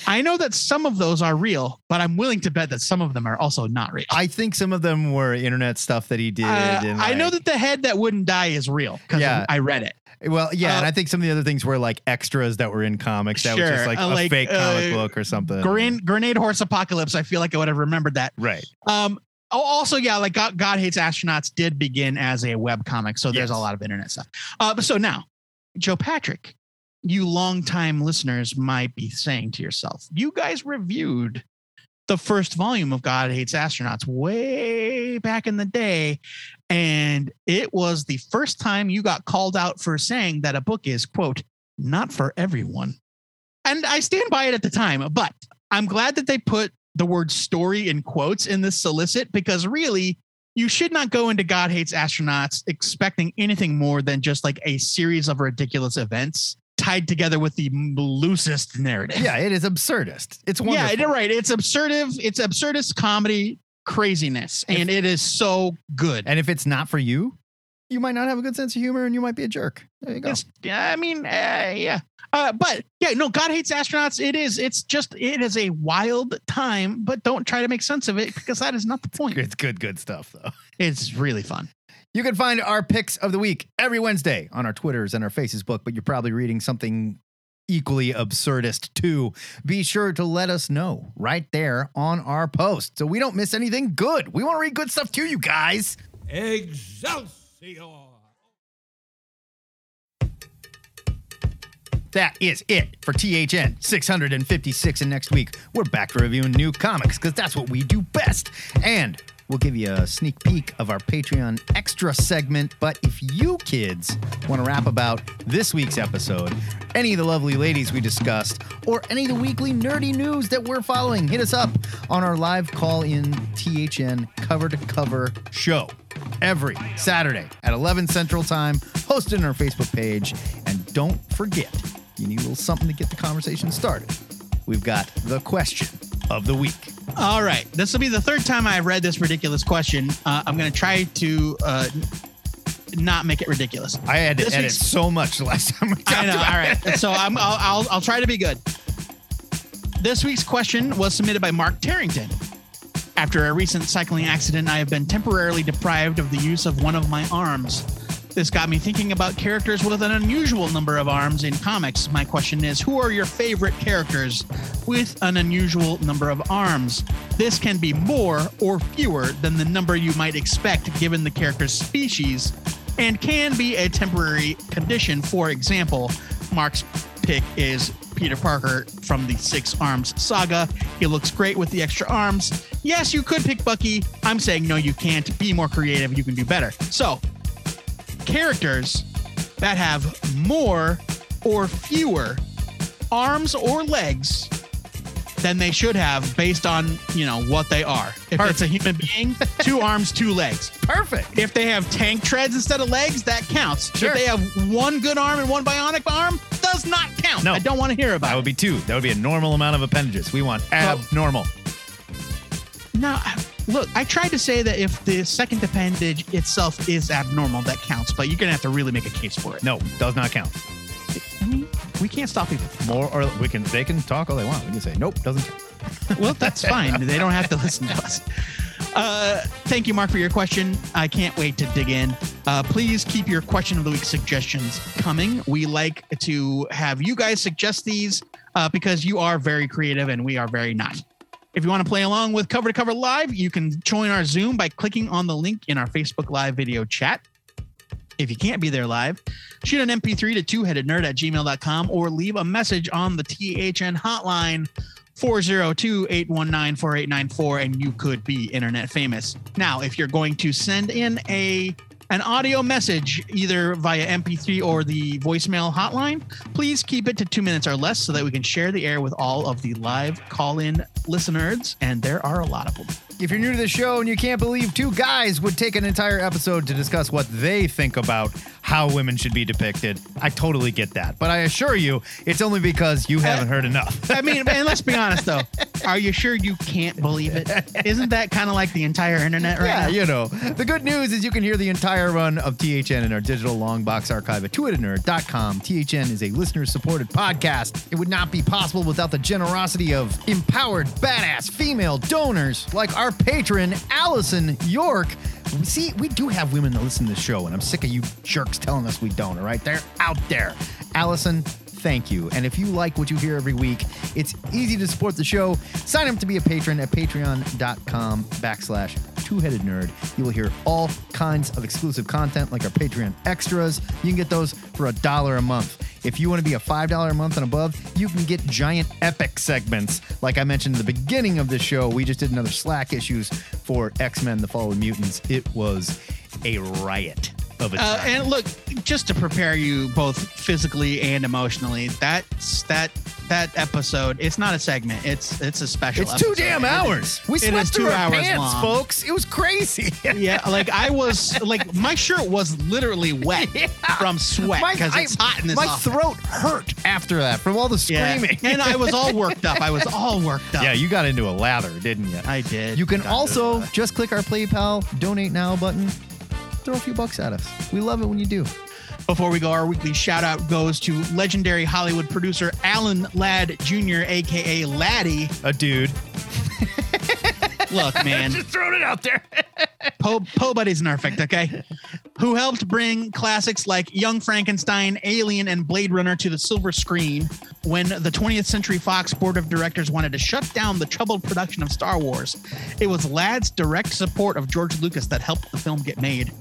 I know that some of those are real, but I'm willing to bet that some of them are also not real. I think some of them were internet stuff that he did. Uh, and I like, know that The Head That Wouldn't Die is real because yeah. I read it. Well, yeah, uh, and I think some of the other things were like extras that were in comics that sure, was just like uh, a like, fake comic uh, book or something. Gren- Grenade Horse Apocalypse. I feel like I would have remembered that. Right. Um. Also, yeah, like God, God Hates Astronauts did begin as a webcomic, so yes. there's a lot of internet stuff. Uh. But so now, Joe Patrick, you longtime listeners might be saying to yourself, you guys reviewed the first volume of God Hates Astronauts way back in the day, and it was the first time you got called out for saying that a book is, quote, not for everyone. And I stand by it at the time, but I'm glad that they put the word story in quotes in this solicit, because really, you should not go into God Hates Astronauts expecting anything more than just like a series of ridiculous events tied together with the loosest narrative. Yeah, it is absurdist. It's wonderful. Yeah, right. It's absurdist. It's absurdist comedy craziness, and if, it is so good. And if it's not for you, you might not have a good sense of humor, and you might be a jerk. There you go. It's, I mean, uh, yeah. Uh, but yeah, no, God Hates Astronauts. It is. It's just. It is a wild time, but don't try to make sense of it because that is not the point. It's good, good stuff though. It's really fun. You can find our picks of the week every Wednesday on our Twitters and our Facebook, but you're probably reading something equally absurdist too. Be sure to let us know right there on our post so we don't miss anything good. We want to read good stuff to you guys. Excelsior! That is it for T H N six fifty-six, and next week we're back to reviewing new comics because that's what we do best. And we'll give you a sneak peek of our Patreon extra segment. But if you kids want to rap about this week's episode, any of the lovely ladies we discussed, or any of the weekly nerdy news that we're following, hit us up on our live call-in T H N cover-to-cover show every Saturday at eleven Central Time, hosted on our Facebook page. And don't forget, you need a little something to get the conversation started. We've got the question of the week. All right. This will be the third time I've read this ridiculous question. Uh, I'm going to try to uh, not make it ridiculous. I had to this edit so much last time. We I know. All right. It. So I'm, I'll, I'll, I'll try to be good. This week's question was submitted by Mark Tarrington. After a recent cycling accident, I have been temporarily deprived of the use of one of my arms. This got me thinking about characters with an unusual number of arms in comics. My question is, who are your favorite characters with an unusual number of arms? This can be more or fewer than the number you might expect given the character's species and can be a temporary condition. For example, Mark's pick is Peter Parker from the Six Arms Saga. He looks great with the extra arms. Yes, you could pick Bucky. I'm saying no, you can't. Be more creative. You can do better. So, characters that have more or fewer arms or legs than they should have based on, you know, what they are. If Perfect. It's a human being, two arms, two legs. Perfect. If they have tank treads instead of legs, that counts. Sure. If they have one good arm and one bionic arm, does not count. No. I don't want to hear about it. That would be two. That would be a normal amount of appendages. We want abnormal. No, look, I tried to say that if the second appendage itself is abnormal, that counts, but you're going to have to really make a case for it. No, does not count. I mean, we can't stop people. More or we can, they can talk all they want. We can say, nope, doesn't count. Well, that's fine. They don't have to listen to us. Uh, thank you, Mark, for your question. I can't wait to dig in. Uh, please keep your question of the week suggestions coming. We like to have you guys suggest these uh, because you are very creative and we are very not. If you want to play along with Cover to Cover Live, you can join our Zoom by clicking on the link in our Facebook Live video chat. If you can't be there live, shoot an M P three to two-headed nerd at gmail dot com or leave a message on the T H N hotline four zero two, eight one nine, four eight nine four, and you could be internet famous. Now, if you're going to send in a an audio message, either via M P three or the voicemail hotline, please keep it to two minutes or less so that we can share the air with all of the live call-in listeners, and there are a lot of them. If you're new to the show and you can't believe two guys would take an entire episode to discuss what they think about how women should be depicted, I totally get that. But I assure you, it's only because you haven't heard enough. I mean, man, let's be honest, though. Are you sure you can't believe it? Isn't that kind of like the entire internet right yeah, now? You know. The good news is you can hear the entire run of T H N in our digital long box archive at two-headed nerd dot com. T H N is a listener-supported podcast. It would not be possible without the generosity of empowered, badass female donors like our patron, Allison York. See, we do have women that listen to the show, and I'm sick of you jerks telling us we don't, all right? They're out there. Allison, thank you. And if you like what you hear every week, it's easy to support the show. Sign up to be a patron at patreon.com backslash two-headed nerd. You will hear all kinds of exclusive content like our Patreon extras. You can get those for a dollar a month. If you want to be a five dollars a month and above, you can get giant epic segments. Like I mentioned at the beginning of the show, we just did another Slack issues for X-Men, The Fall of the Mutants. It was a riot of a time. Uh, and look, just to prepare you both physically and emotionally, that's that that episode, it's not a segment. It's it's a special it's episode. It's two damn hours. It, we slept through two our hours pants, long. Folks. It was crazy. Yeah, like I was, like my shirt was literally wet yeah. from sweat because it's I, hot in this My office. Throat hurt after that from all the screaming. Yeah. And I was all worked up. I was all worked up. Yeah, you got into a lather, didn't you? I did. You can also just click our PayPal donate now button. Throw a few bucks at us. We love it when you do. Before we go, our weekly shout out goes to legendary Hollywood producer Alan Ladd Junior, aka Laddie. A dude. Look, man. Just throwing it out there. Poe po buddies in our effect, okay? Who helped bring classics like Young Frankenstein, Alien, and Blade Runner to the silver screen when the twentieth Century Fox board of directors wanted to shut down the troubled production of Star Wars. It was Ladd's direct support of George Lucas that helped the film get made.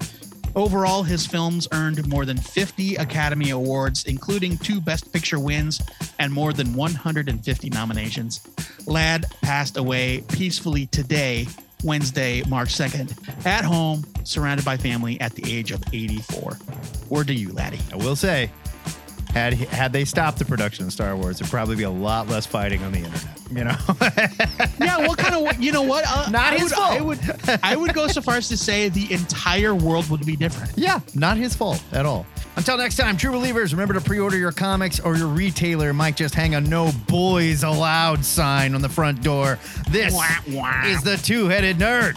Overall, his films earned more than fifty Academy Awards, including two Best Picture wins and more than one hundred fifty nominations. Ladd passed away peacefully today, Wednesday, March second, at home, surrounded by family at the age of eighty-four. Where do you, Laddie? I will say, had had they stopped the production of Star Wars, there'd probably be a lot less fighting on the internet, you know? Yeah, what kind of, you know what? Uh, not I his would, fault. I would, I would go so far as to say the entire world would be different. Yeah, not his fault at all. Until next time, true believers, remember to pre-order your comics or your retailer might just hang a no boys allowed sign on the front door. This wah, wah. is the Two-Headed Nerd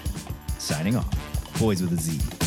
signing off. Boys with a Z.